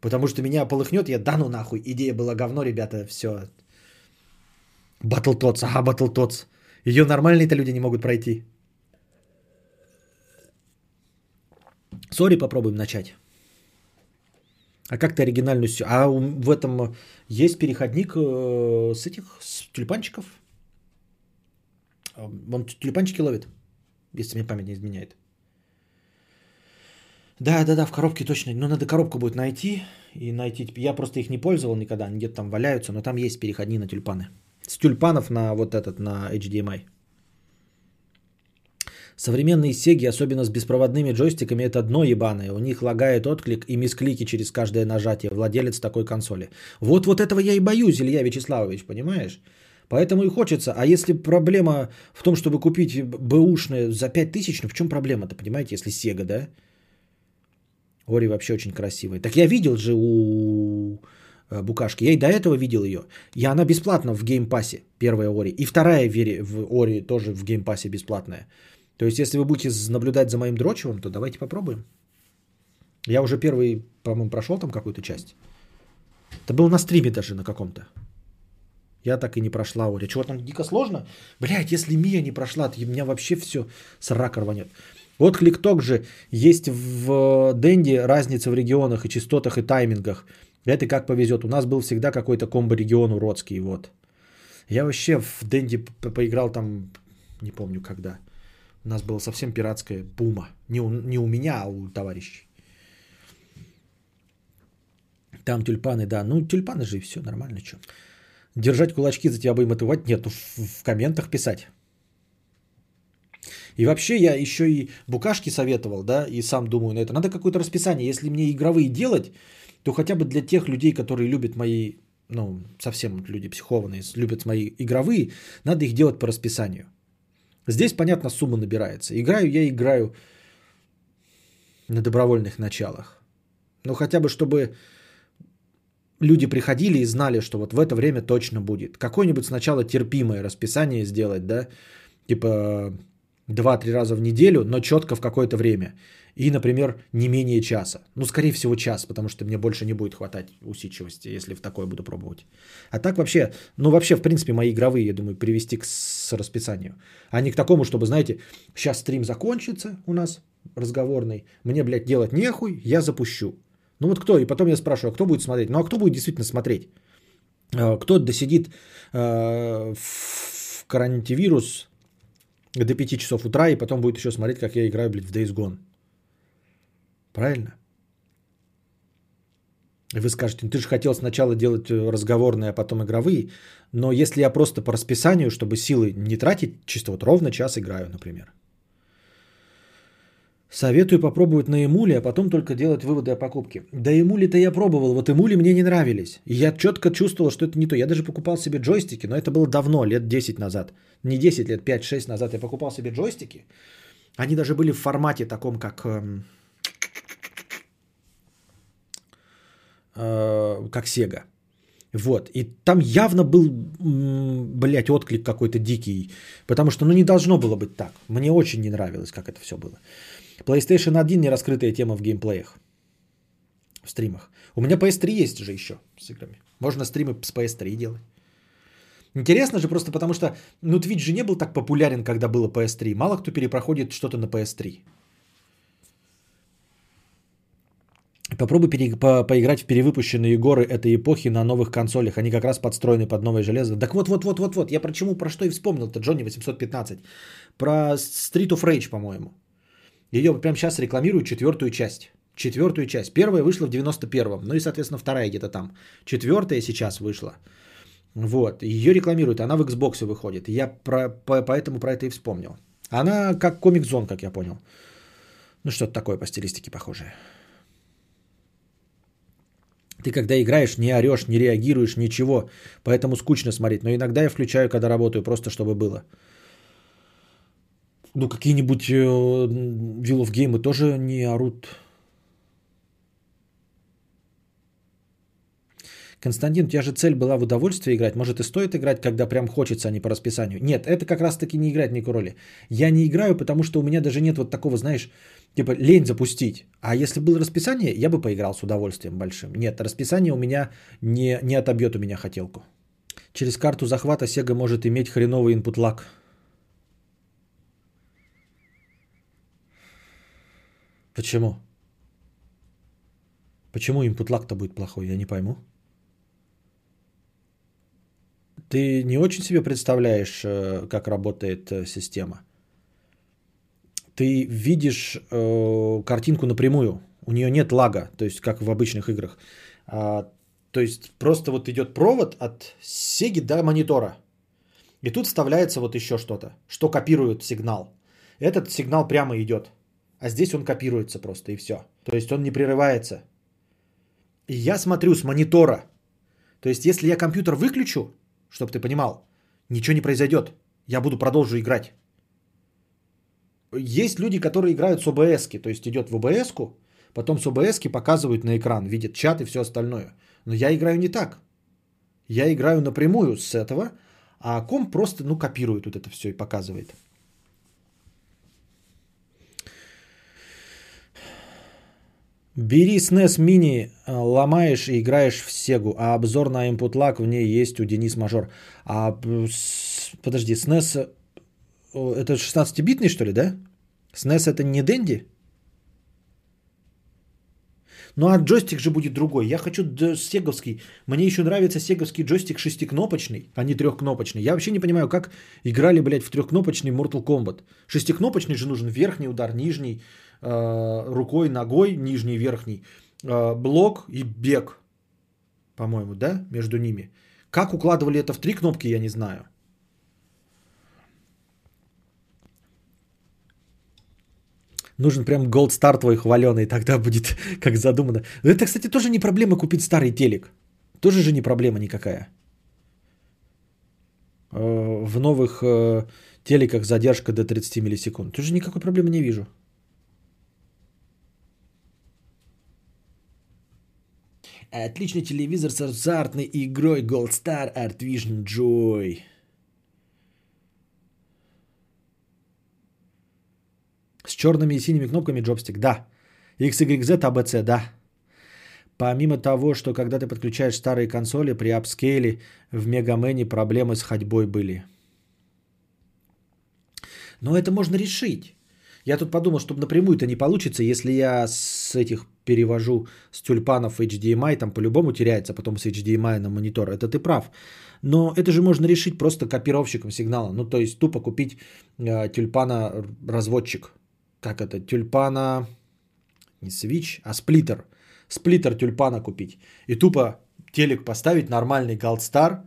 Потому что меня полыхнет, я да ну нахуй, идея была говно, ребята, все. Battletoads, ага, Battletoads. Ее нормальные-то люди не могут пройти. С Ори попробуем начать. А как ты оригинальную... А в этом есть переходник с этих, с тюльпанчиков? Он тюльпанчики ловит, если мне память не изменяет. Да, да, да, в коробке точно. Но надо коробку будет найти. И найти. Я просто их не пользовал никогда. Они где-то там валяются, но там есть переходни на тюльпаны. С тюльпанов на вот этот, на эйч ди эм ай. Современные Sega, особенно с беспроводными джойстиками, это дно ебаное. У них лагает отклик и мисклики через каждое нажатие. Владелец такой консоли. Вот, вот этого я и боюсь, Илья Вячеславович, понимаешь? Поэтому и хочется. А если проблема в том, чтобы купить бэушные за пять тысяч, ну в чем проблема-то, понимаете, если Sega, да? Ори вообще очень красивая. Так я видел же у Букашки. Я и до этого видел ее. И она бесплатна в геймпассе, первая Ори. И вторая в Ори тоже в геймпассе бесплатная. То есть, если вы будете наблюдать за моим дрочевым, то давайте попробуем. Я уже первый, по-моему, прошел там какую-то часть. Это был на стриме даже на каком-то. Я так и не прошла Ори. Чего там дико сложно? Блядь, если Мия не прошла, то у меня вообще все срака рванет. Отклик ток же есть в Денди, разница в регионах и частотах и таймингах. Это как повезет. У нас был всегда какой-то комбо-регион уродский. Вот. Я вообще в Денди поиграл там, не помню когда. У нас была совсем пиратская пума. Не у, не у меня, а у товарищей. Там тюльпаны, да. Ну, тюльпаны же и все, нормально, что. Держать кулачки за тебя бы им отывать? Нет, ну, в, в комментах писать. И вообще я еще и Букашки советовал, да, и сам думаю на это. Надо какое-то расписание. Если мне игровые делать, то хотя бы для тех людей, которые любят мои, ну, совсем люди психованные, любят мои игровые, надо их делать по расписанию. Здесь, понятно, сумма набирается. Играю я, играю на добровольных началах. Ну, хотя бы, чтобы люди приходили и знали, что вот в это время точно будет. Какое-нибудь сначала терпимое расписание сделать, да, типа... два-три раза в неделю, но четко в какое-то время. И, например, не менее часа. Ну, скорее всего, час, потому что мне больше не будет хватать усидчивости, если в такое буду пробовать. А так вообще, ну, вообще, в принципе, мои игровые, я думаю, привести к с- расписанию. А не к такому, чтобы, знаете, сейчас стрим закончится у нас разговорный, мне, блядь, делать нехуй, я запущу. Ну, вот кто? И потом я спрашиваю, а кто будет смотреть? Ну, а кто будет действительно смотреть? Кто досидит э, в коронавирус до пяти часов утра, и потом будет еще смотреть, как я играю, блядь, в Days Gone. Правильно? И вы скажете, ну ты же хотел сначала делать разговорные, а потом игровые. Но если я просто по расписанию, чтобы силы не тратить, чисто вот ровно час играю, например. Советую попробовать на эмуле, а потом только делать выводы о покупке. Да эмули-то я пробовал, вот эмули мне не нравились. И я четко чувствовал, что это не то. Я даже покупал себе джойстики, но это было давно, лет десять назад. Не десять, лет пять-шесть назад я покупал себе джойстики. Они даже были в формате таком, как... Эм, э, как Sega. Вот. И там явно был, м, блядь, отклик какой-то дикий. Потому что, ну, не должно было быть так. Мне очень не нравилось, как это все было. PlayStation один не раскрытая тема в геймплеях, в стримах. У меня пи эс три есть же еще с играми. Можно стримы с пи эс три делать. Интересно же просто потому что, ну, Twitch же не был так популярен, когда было пи эс три. Мало кто перепроходит что-то на пи эс три. Попробуй пере- по- поиграть в перевыпущенные горы этой эпохи на новых консолях. Они как раз подстроены под новое железо. Так вот-вот-вот-вот-вот. Я про чему, про что и вспомнил-то, Джонни восемьсот пятнадцать. Про Street of Rage, по-моему. Ее прямо сейчас рекламируют четвертую часть. Четвертую часть. Первая вышла в девяносто первом. Ну и, соответственно, вторая где-то там. Четвертая сейчас вышла. Вот. Ее рекламируют. Она в Xbox выходит. Я про, по, поэтому про это и вспомнил. Она как Comic Zone, как я понял. Ну что-то такое по стилистике похожее. Ты когда играешь, не орешь, не реагируешь, ничего. Поэтому скучно смотреть. Но иногда я включаю, когда работаю, просто чтобы было. Ну, какие-нибудь Will of Game тоже не орут. Константин, у тебя же цель была в удовольствие играть. Может и стоит играть, когда прям хочется, а не по расписанию. Нет, это как раз-таки не играть никакой роли. Я не играю, потому что у меня даже нет вот такого, знаешь, типа лень запустить. А если было расписание, я бы поиграл с удовольствием большим. Нет, расписание у меня не, не отобьет у меня хотелку. Через карту захвата Sega может иметь хреновый input lag. Почему? Почему input lag-то будет плохой, я не пойму. Ты не очень себе представляешь, как работает система. Ты видишь картинку напрямую. У нее нет лага, то есть как в обычных играх. То есть просто вот идет провод от Sega до монитора. И тут вставляется вот еще что-то, что копирует сигнал. Этот сигнал прямо идет. А здесь он копируется просто и все. То есть он не прерывается. И я смотрю с монитора. То есть если я компьютер выключу, чтобы ты понимал, ничего не произойдет. Я буду продолжу играть. Есть люди, которые играют с о бэ эс-ки. То есть идет в о бэ эс-ку, потом с о бэ эс-ки показывают на экран, видят чат и все остальное. Но я играю не так. Я играю напрямую с этого, а комп просто ну, копирует вот это все и показывает. Бери эс эн и эс мини, ломаешь и играешь в Сегу, а обзор на input lag в ней есть у Денис Мажор. А подожди, эс эн и эс это шестнадцатибитный, что ли, да? эс эн и эс это не Dendy? Ну а джойстик же будет другой. Я хочу сеговский. Мне еще нравится сеговский джойстик шестикнопочный, а не трехкнопочный. Я вообще не понимаю, как играли, блядь, в трехкнопочный Mortal Kombat. Шестикнопочный же нужен верхний удар, нижний, рукой, ногой, нижний, верхний, блок и бег, по-моему, да, между ними. Как укладывали это в три кнопки, я не знаю. Нужен прям Gold Star твой хваленый, тогда будет как задумано. Это, кстати, тоже не проблема купить старый телек. Тоже же не проблема никакая. В новых телеках задержка до тридцать миллисекунд. Тоже никакой проблемы не вижу. Отличный телевизор с азартной игрой Gold Star Art Vision Joy. С черными и синими кнопками джойстик, да. икс игрек зет, а бэ цэ, да. Помимо того, что когда ты подключаешь старые консоли, при апскейле в Мегамене проблемы с ходьбой были. Но это можно решить. Я тут подумал, что напрямую это не получится, если я с этих перевожу с тюльпанов эйч ди эм ай, там по-любому теряется, потом с эйч ди эм ай на монитор. Это ты прав. Но это же можно решить просто копировщиком сигнала. Ну, то есть тупо купить э, тюльпана-разводчик. Как это? Тюльпана... Не свич, а сплиттер. Сплиттер тюльпана купить. И тупо телек поставить, нормальный Gold Star.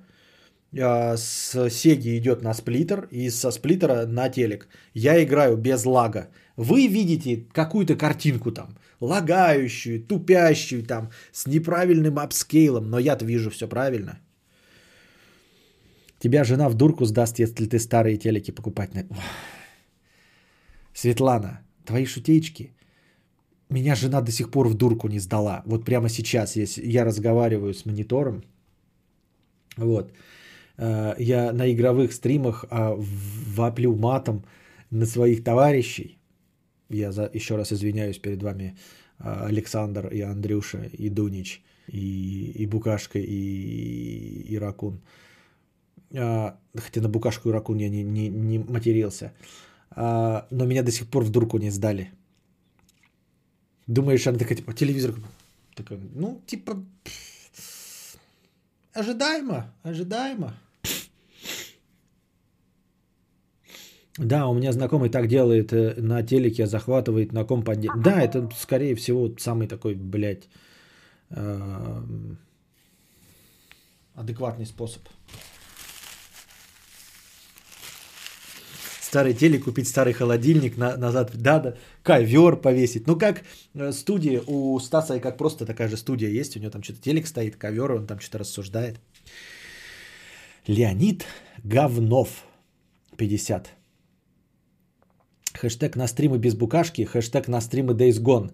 С Sega идет на сплиттер и со сплиттера на телек. Я играю без лага. Вы видите какую-то картинку там, лагающую, тупящую там, с неправильным апскейлом, но я-то вижу все правильно. Тебя жена в дурку сдаст, если ты старые телеки покупать. Светлана, твои шутеечки. Меня жена до сих пор в дурку не сдала. Вот прямо сейчас я разговариваю с монитором. Вот. Я на игровых стримах воплю матом на своих товарищей. Я за... еще раз извиняюсь перед вами, Александр и Андрюша, и Дунич, и, и Букашка, и... и Ракун. Хотя на Букашку и Ракун я не, не, не матерился. Но меня до сих пор в дурку не сдали. Думаешь, она такая, типа, телевизор... Такая, ну, типа... Ожидаемо, ожидаемо. Да, у меня знакомый так делает на телеке, захватывает на компании. Да, это, скорее всего, самый такой, блядь, адекватный способ. старый телек, купить старый холодильник, на, назад, да, да, ковер повесить. Ну, как студия у Стаса, и как просто такая же студия есть, у него там что-то телек стоит, ковер, он там что-то рассуждает. Леонид Говнов, пятьдесят. Хэштег на стримы без букашки, хэштег на стримы Days Gone.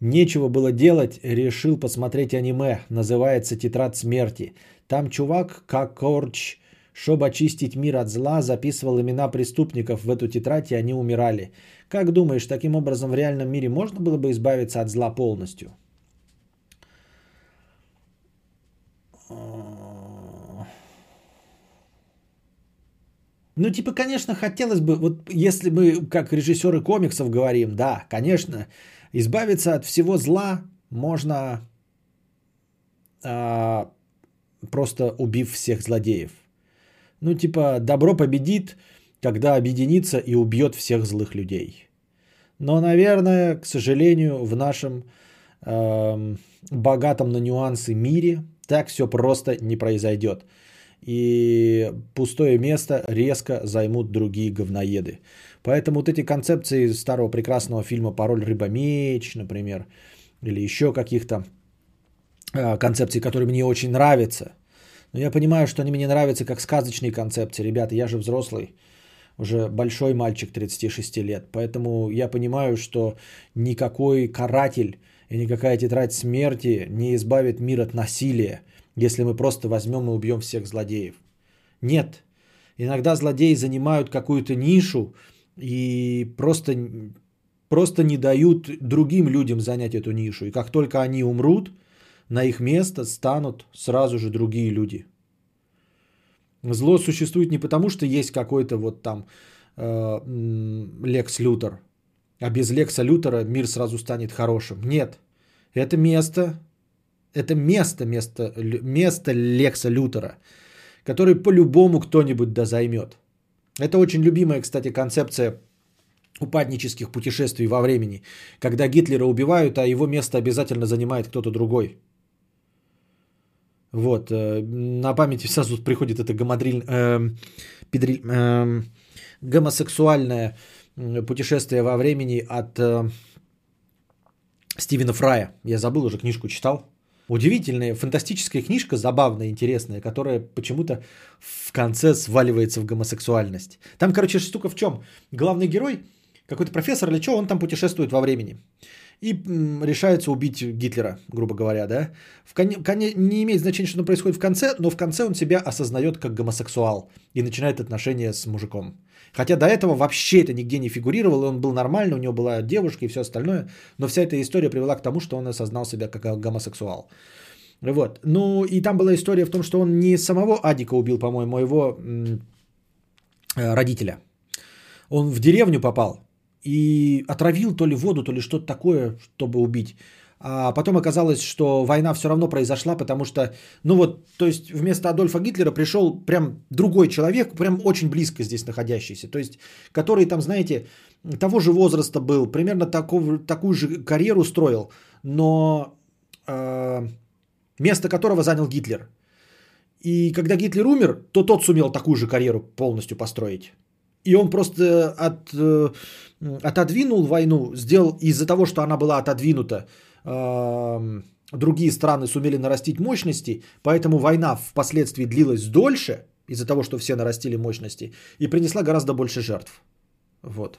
Нечего было делать, решил посмотреть аниме, называется «Тетрадь смерти». Там чувак, как корч, чтобы очистить мир от зла, записывал имена преступников в эту тетрадь, и они умирали. Как думаешь, таким образом в реальном мире можно было бы избавиться от зла полностью? Ну, типа, конечно, хотелось бы, вот если мы как режиссеры комиксов говорим, да, конечно, избавиться от всего зла можно, а, просто убив всех злодеев. Ну, типа, добро победит, когда объединится и убьет всех злых людей. Но, наверное, к сожалению, в нашем э, богатом на нюансы мире так все просто не произойдет. И пустое место резко займут другие говноеды. Поэтому вот эти концепции старого прекрасного фильма «Пароль рыба-меч», например, или еще каких-то э, концепций, которые мне очень нравятся. Но я понимаю, что они мне нравятся как сказочные концепции. Ребята, я же взрослый, уже большой мальчик тридцати шести лет. Поэтому я понимаю, что никакой каратель и никакая тетрадь смерти не избавит мир от насилия, если мы просто возьмем и убьем всех злодеев. Нет. Иногда злодеи занимают какую-то нишу и просто, просто не дают другим людям занять эту нишу. И как только они умрут, на их место станут сразу же другие люди. Зло существует не потому, что есть какой-то вот там э, Лекс Лютер, а без Лекса Лютера мир сразу станет хорошим. Нет, это место, это место, место, место Лекса Лютера, который по-любому кто-нибудь да займет. Это очень любимая, кстати, концепция упаднических путешествий во времени, когда Гитлера убивают, а его место обязательно занимает кто-то другой. Вот, на память сразу приходит эта гомодриль, э, педриль, э, гомосексуальное путешествие во времени от э, Стивена Фрая. Я забыл, уже книжку читал. Удивительная, фантастическая книжка, забавная, интересная, которая почему-то в конце сваливается в гомосексуальность. Там, короче, штука в чем? Главный герой, какой-то профессор или что, он там путешествует во времени. И решается убить Гитлера, грубо говоря, да. В кон... Кон... Не имеет значения, что происходит в конце, но в конце он себя осознает как гомосексуал и начинает отношения с мужиком. Хотя до этого вообще это нигде не фигурировало, он был нормальный, у него была девушка и все остальное, но вся эта история привела к тому, что он осознал себя как гомосексуал. Вот. Ну и там была история в том, что он не самого Адика убил, по-моему, а его м- родителя. Он в деревню попал и отравил то ли воду, то ли что-то такое, чтобы убить. А потом оказалось, что война все равно произошла, потому что, ну вот, то есть вместо Адольфа Гитлера пришел прям другой человек, прям очень близко здесь находящийся, то есть который там, знаете, того же возраста был, примерно такого, такую же карьеру строил, но э, место которого занял Гитлер. И когда Гитлер умер, то тот сумел такую же карьеру полностью построить. И он просто от, отодвинул войну, сделал из-за того, что она была отодвинута, другие страны сумели нарастить мощности, поэтому война впоследствии длилась дольше, из-за того, что все нарастили мощности, и принесла гораздо больше жертв. Вот.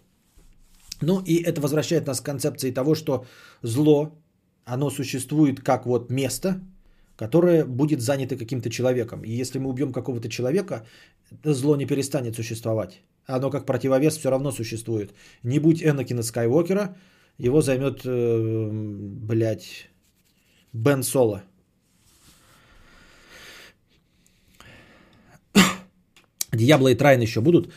Ну и это возвращает нас к концепции того, что зло, оно существует как вот место, которое будет занято каким-то человеком. И если мы убьем какого-то человека, зло не перестанет существовать. Оно как противовес все равно существует. Не будь Энакина Скайуокера, его займет, э, блядь, Бен Соло. Диабло и Трайн еще будут.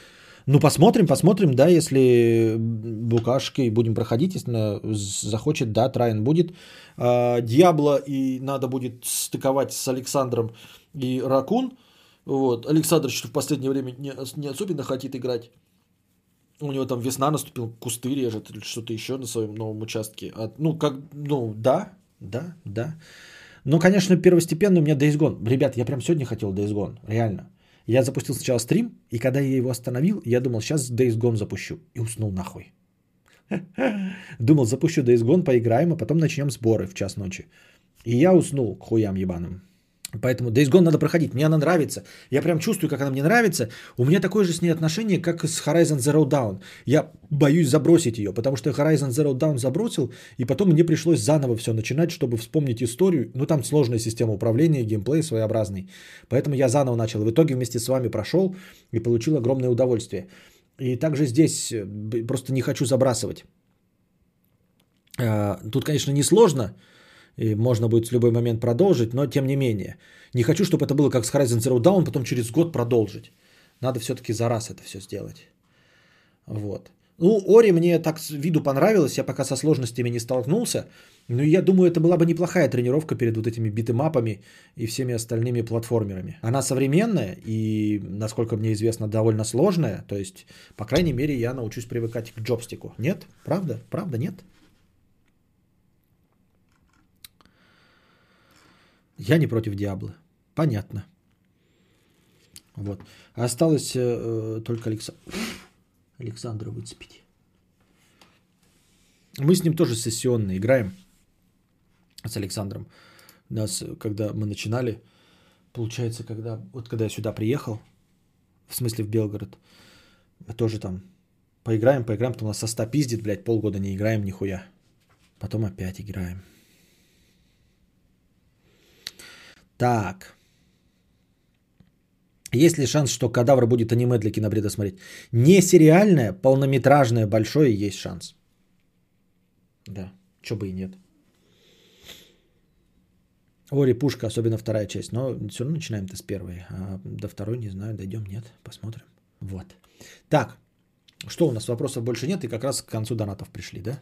Ну, посмотрим, посмотрим, да, если букашки будем проходить, если захочет, да, Трайн будет. Диабло и надо будет стыковать с Александром и Ракун. Вот. Александр что в последнее время не особенно хотит играть. У него там весна наступила, кусты режет или что-то еще на своем новом участке. А, ну, как, ну, да, да, да. Но, конечно, первостепенно у меня Days Gone. Ребят, я прям сегодня хотел Days Gone, реально. Я запустил сначала стрим, и когда я его остановил, я думал, сейчас Days Gone запущу. И уснул нахуй. Думал, запущу Days Gone, поиграем, а потом начнем сборы в час ночи. И я уснул к хуям ебаным. Поэтому Days Gone надо проходить. Мне она нравится. Я прям чувствую, как она мне нравится. У меня такое же с ней отношение, как с Horizon Zero Dawn. Я боюсь забросить ее, потому что Horizon Zero Dawn забросил, и потом мне пришлось заново все начинать, чтобы вспомнить историю. Ну, там сложная система управления, геймплей своеобразный. Поэтому я заново начал. В итоге вместе с вами прошел и получил огромное удовольствие. И также здесь просто не хочу забрасывать. Тут, конечно, не сложно. И можно будет в любой момент продолжить, но тем не менее. Не хочу, чтобы это было как с Horizon Zero Dawn, потом через год продолжить. Надо все-таки за раз это все сделать. Вот. Ну, Ори мне так с виду понравилось, я пока со сложностями не столкнулся. Но я думаю, это была бы неплохая тренировка перед вот этими битэмапами и всеми остальными платформерами. Она современная и, насколько мне известно, довольно сложная. То есть, по крайней мере, я научусь привыкать к джойстику. Нет? Правда? Правда, нет? Я не против Диабло. Понятно. Вот. Осталось э, только Алекс... Александра выцепить. Мы с ним тоже сессионно играем. С Александром. Нас, когда мы начинали, получается, когда... Вот когда я сюда приехал, в смысле в Белгород, тоже там поиграем, поиграем, потом у нас со ста пиздит, блядь, полгода не играем нихуя. Потом опять играем. Так. Есть ли шанс, что Кадавра будет аниме для кинобреда смотреть? Не сериальное, полнометражное, большое есть шанс. Да, чё бы и нет. Ори, пушка, особенно вторая часть. Но все равно начинаем-то с первой. А до второй не знаю, дойдем, нет, посмотрим. Вот. Так, что у нас? Вопросов больше нет, и как раз к концу донатов пришли, да?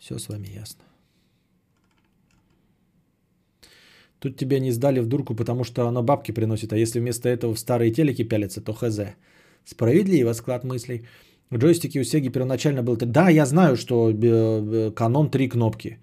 Все с вами ясно. Тут тебя не сдали в дурку, потому что оно бабки приносит, а если вместо этого в старые телеки пялятся, то хз. Справедливый склад мыслей. Джойстики у Сеги первоначально был... Да, я знаю, что канон три кнопки.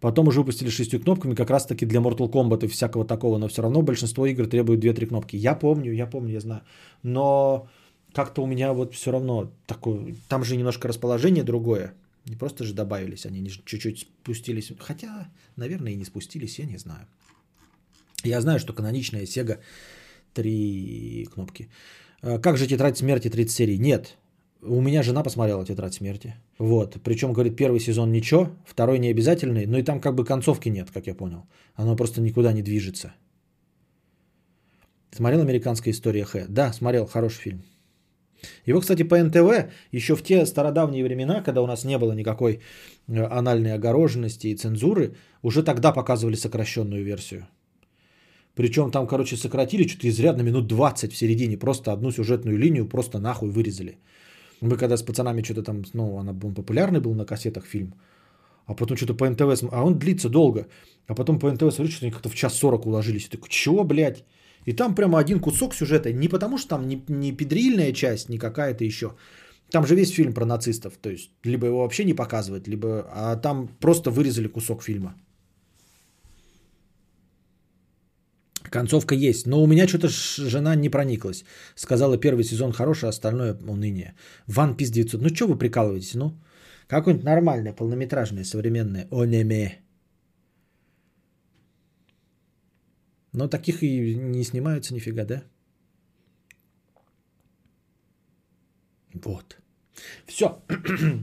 Потом уже выпустили шестью кнопками, как раз таки для Mortal Kombat и всякого такого, но все равно большинство игр требует две-три кнопки. Я помню, я помню, я знаю. Но как-то у меня вот все равно такое... Там же немножко расположение другое. Не просто же добавились, они чуть-чуть спустились. Хотя, наверное, и не спустились, я не знаю. Я знаю, что каноничная Sega три кнопки. Как же «Тетрадь смерти» тридцать серий? Нет. У меня жена посмотрела «Тетрадь смерти». Вот. Причем, говорит, первый сезон ничего, второй не обязательный. Но и там как бы концовки нет, как я понял. Оно просто никуда не движется. Смотрел «Американская история Х»? Да, смотрел. Хороший фильм. Его, кстати, по эн тэ вэ еще в те стародавние времена, когда у нас не было никакой анальной огороженности и цензуры, уже тогда показывали сокращенную версию. Причем там, короче, сократили что-то изрядно минут двадцать в середине. Просто одну сюжетную линию просто нахуй вырезали. Мы когда с пацанами что-то там... Ну, она, он популярный был на кассетах фильм. А потом что-то по эн тэ вэ... А он длится долго. А потом по эн тэ вэ смотрю, что они как-то в час сорок уложились. Я такой, чего, блядь? И там прямо один кусок сюжета. Не потому что там не, не педрильная часть, не какая-то еще. Там же весь фильм про нацистов. То есть, либо его вообще не показывают, либо... А там просто вырезали кусок фильма. Концовка есть, но у меня что-то жена не прониклась. Сказала, первый сезон хороший, а остальное уныние. One Piece девятьсот. Ну что вы прикалываетесь, ну? Какое-нибудь нормальное, полнометражное, современное аниме. Но таких и не снимаются нифига, да? Вот. Все.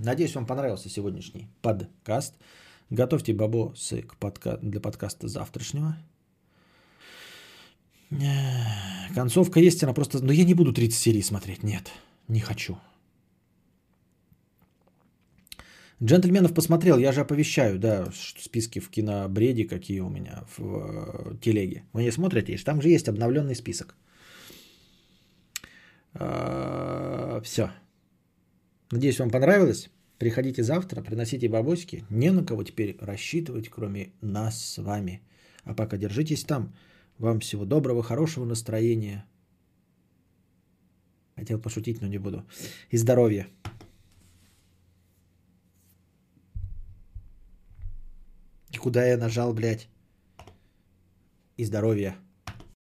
Надеюсь, вам понравился сегодняшний подкаст. Готовьте бабосы к подка... для подкаста завтрашнего. Концовка есть, она просто... Но я не буду тридцать серий смотреть, нет, не хочу. Джентльменов посмотрел, я же оповещаю, да, списки в кинобреде, какие у меня в телеге. Вы не смотрите, там же есть обновленный список. Все. Надеюсь, вам понравилось. Приходите завтра, приносите бабосики. Не на кого теперь рассчитывать, кроме нас с вами. А пока держитесь там. Вам всего доброго, хорошего настроения. Хотел пошутить, но не буду. И здоровья. И куда я нажал, блядь? И здоровья.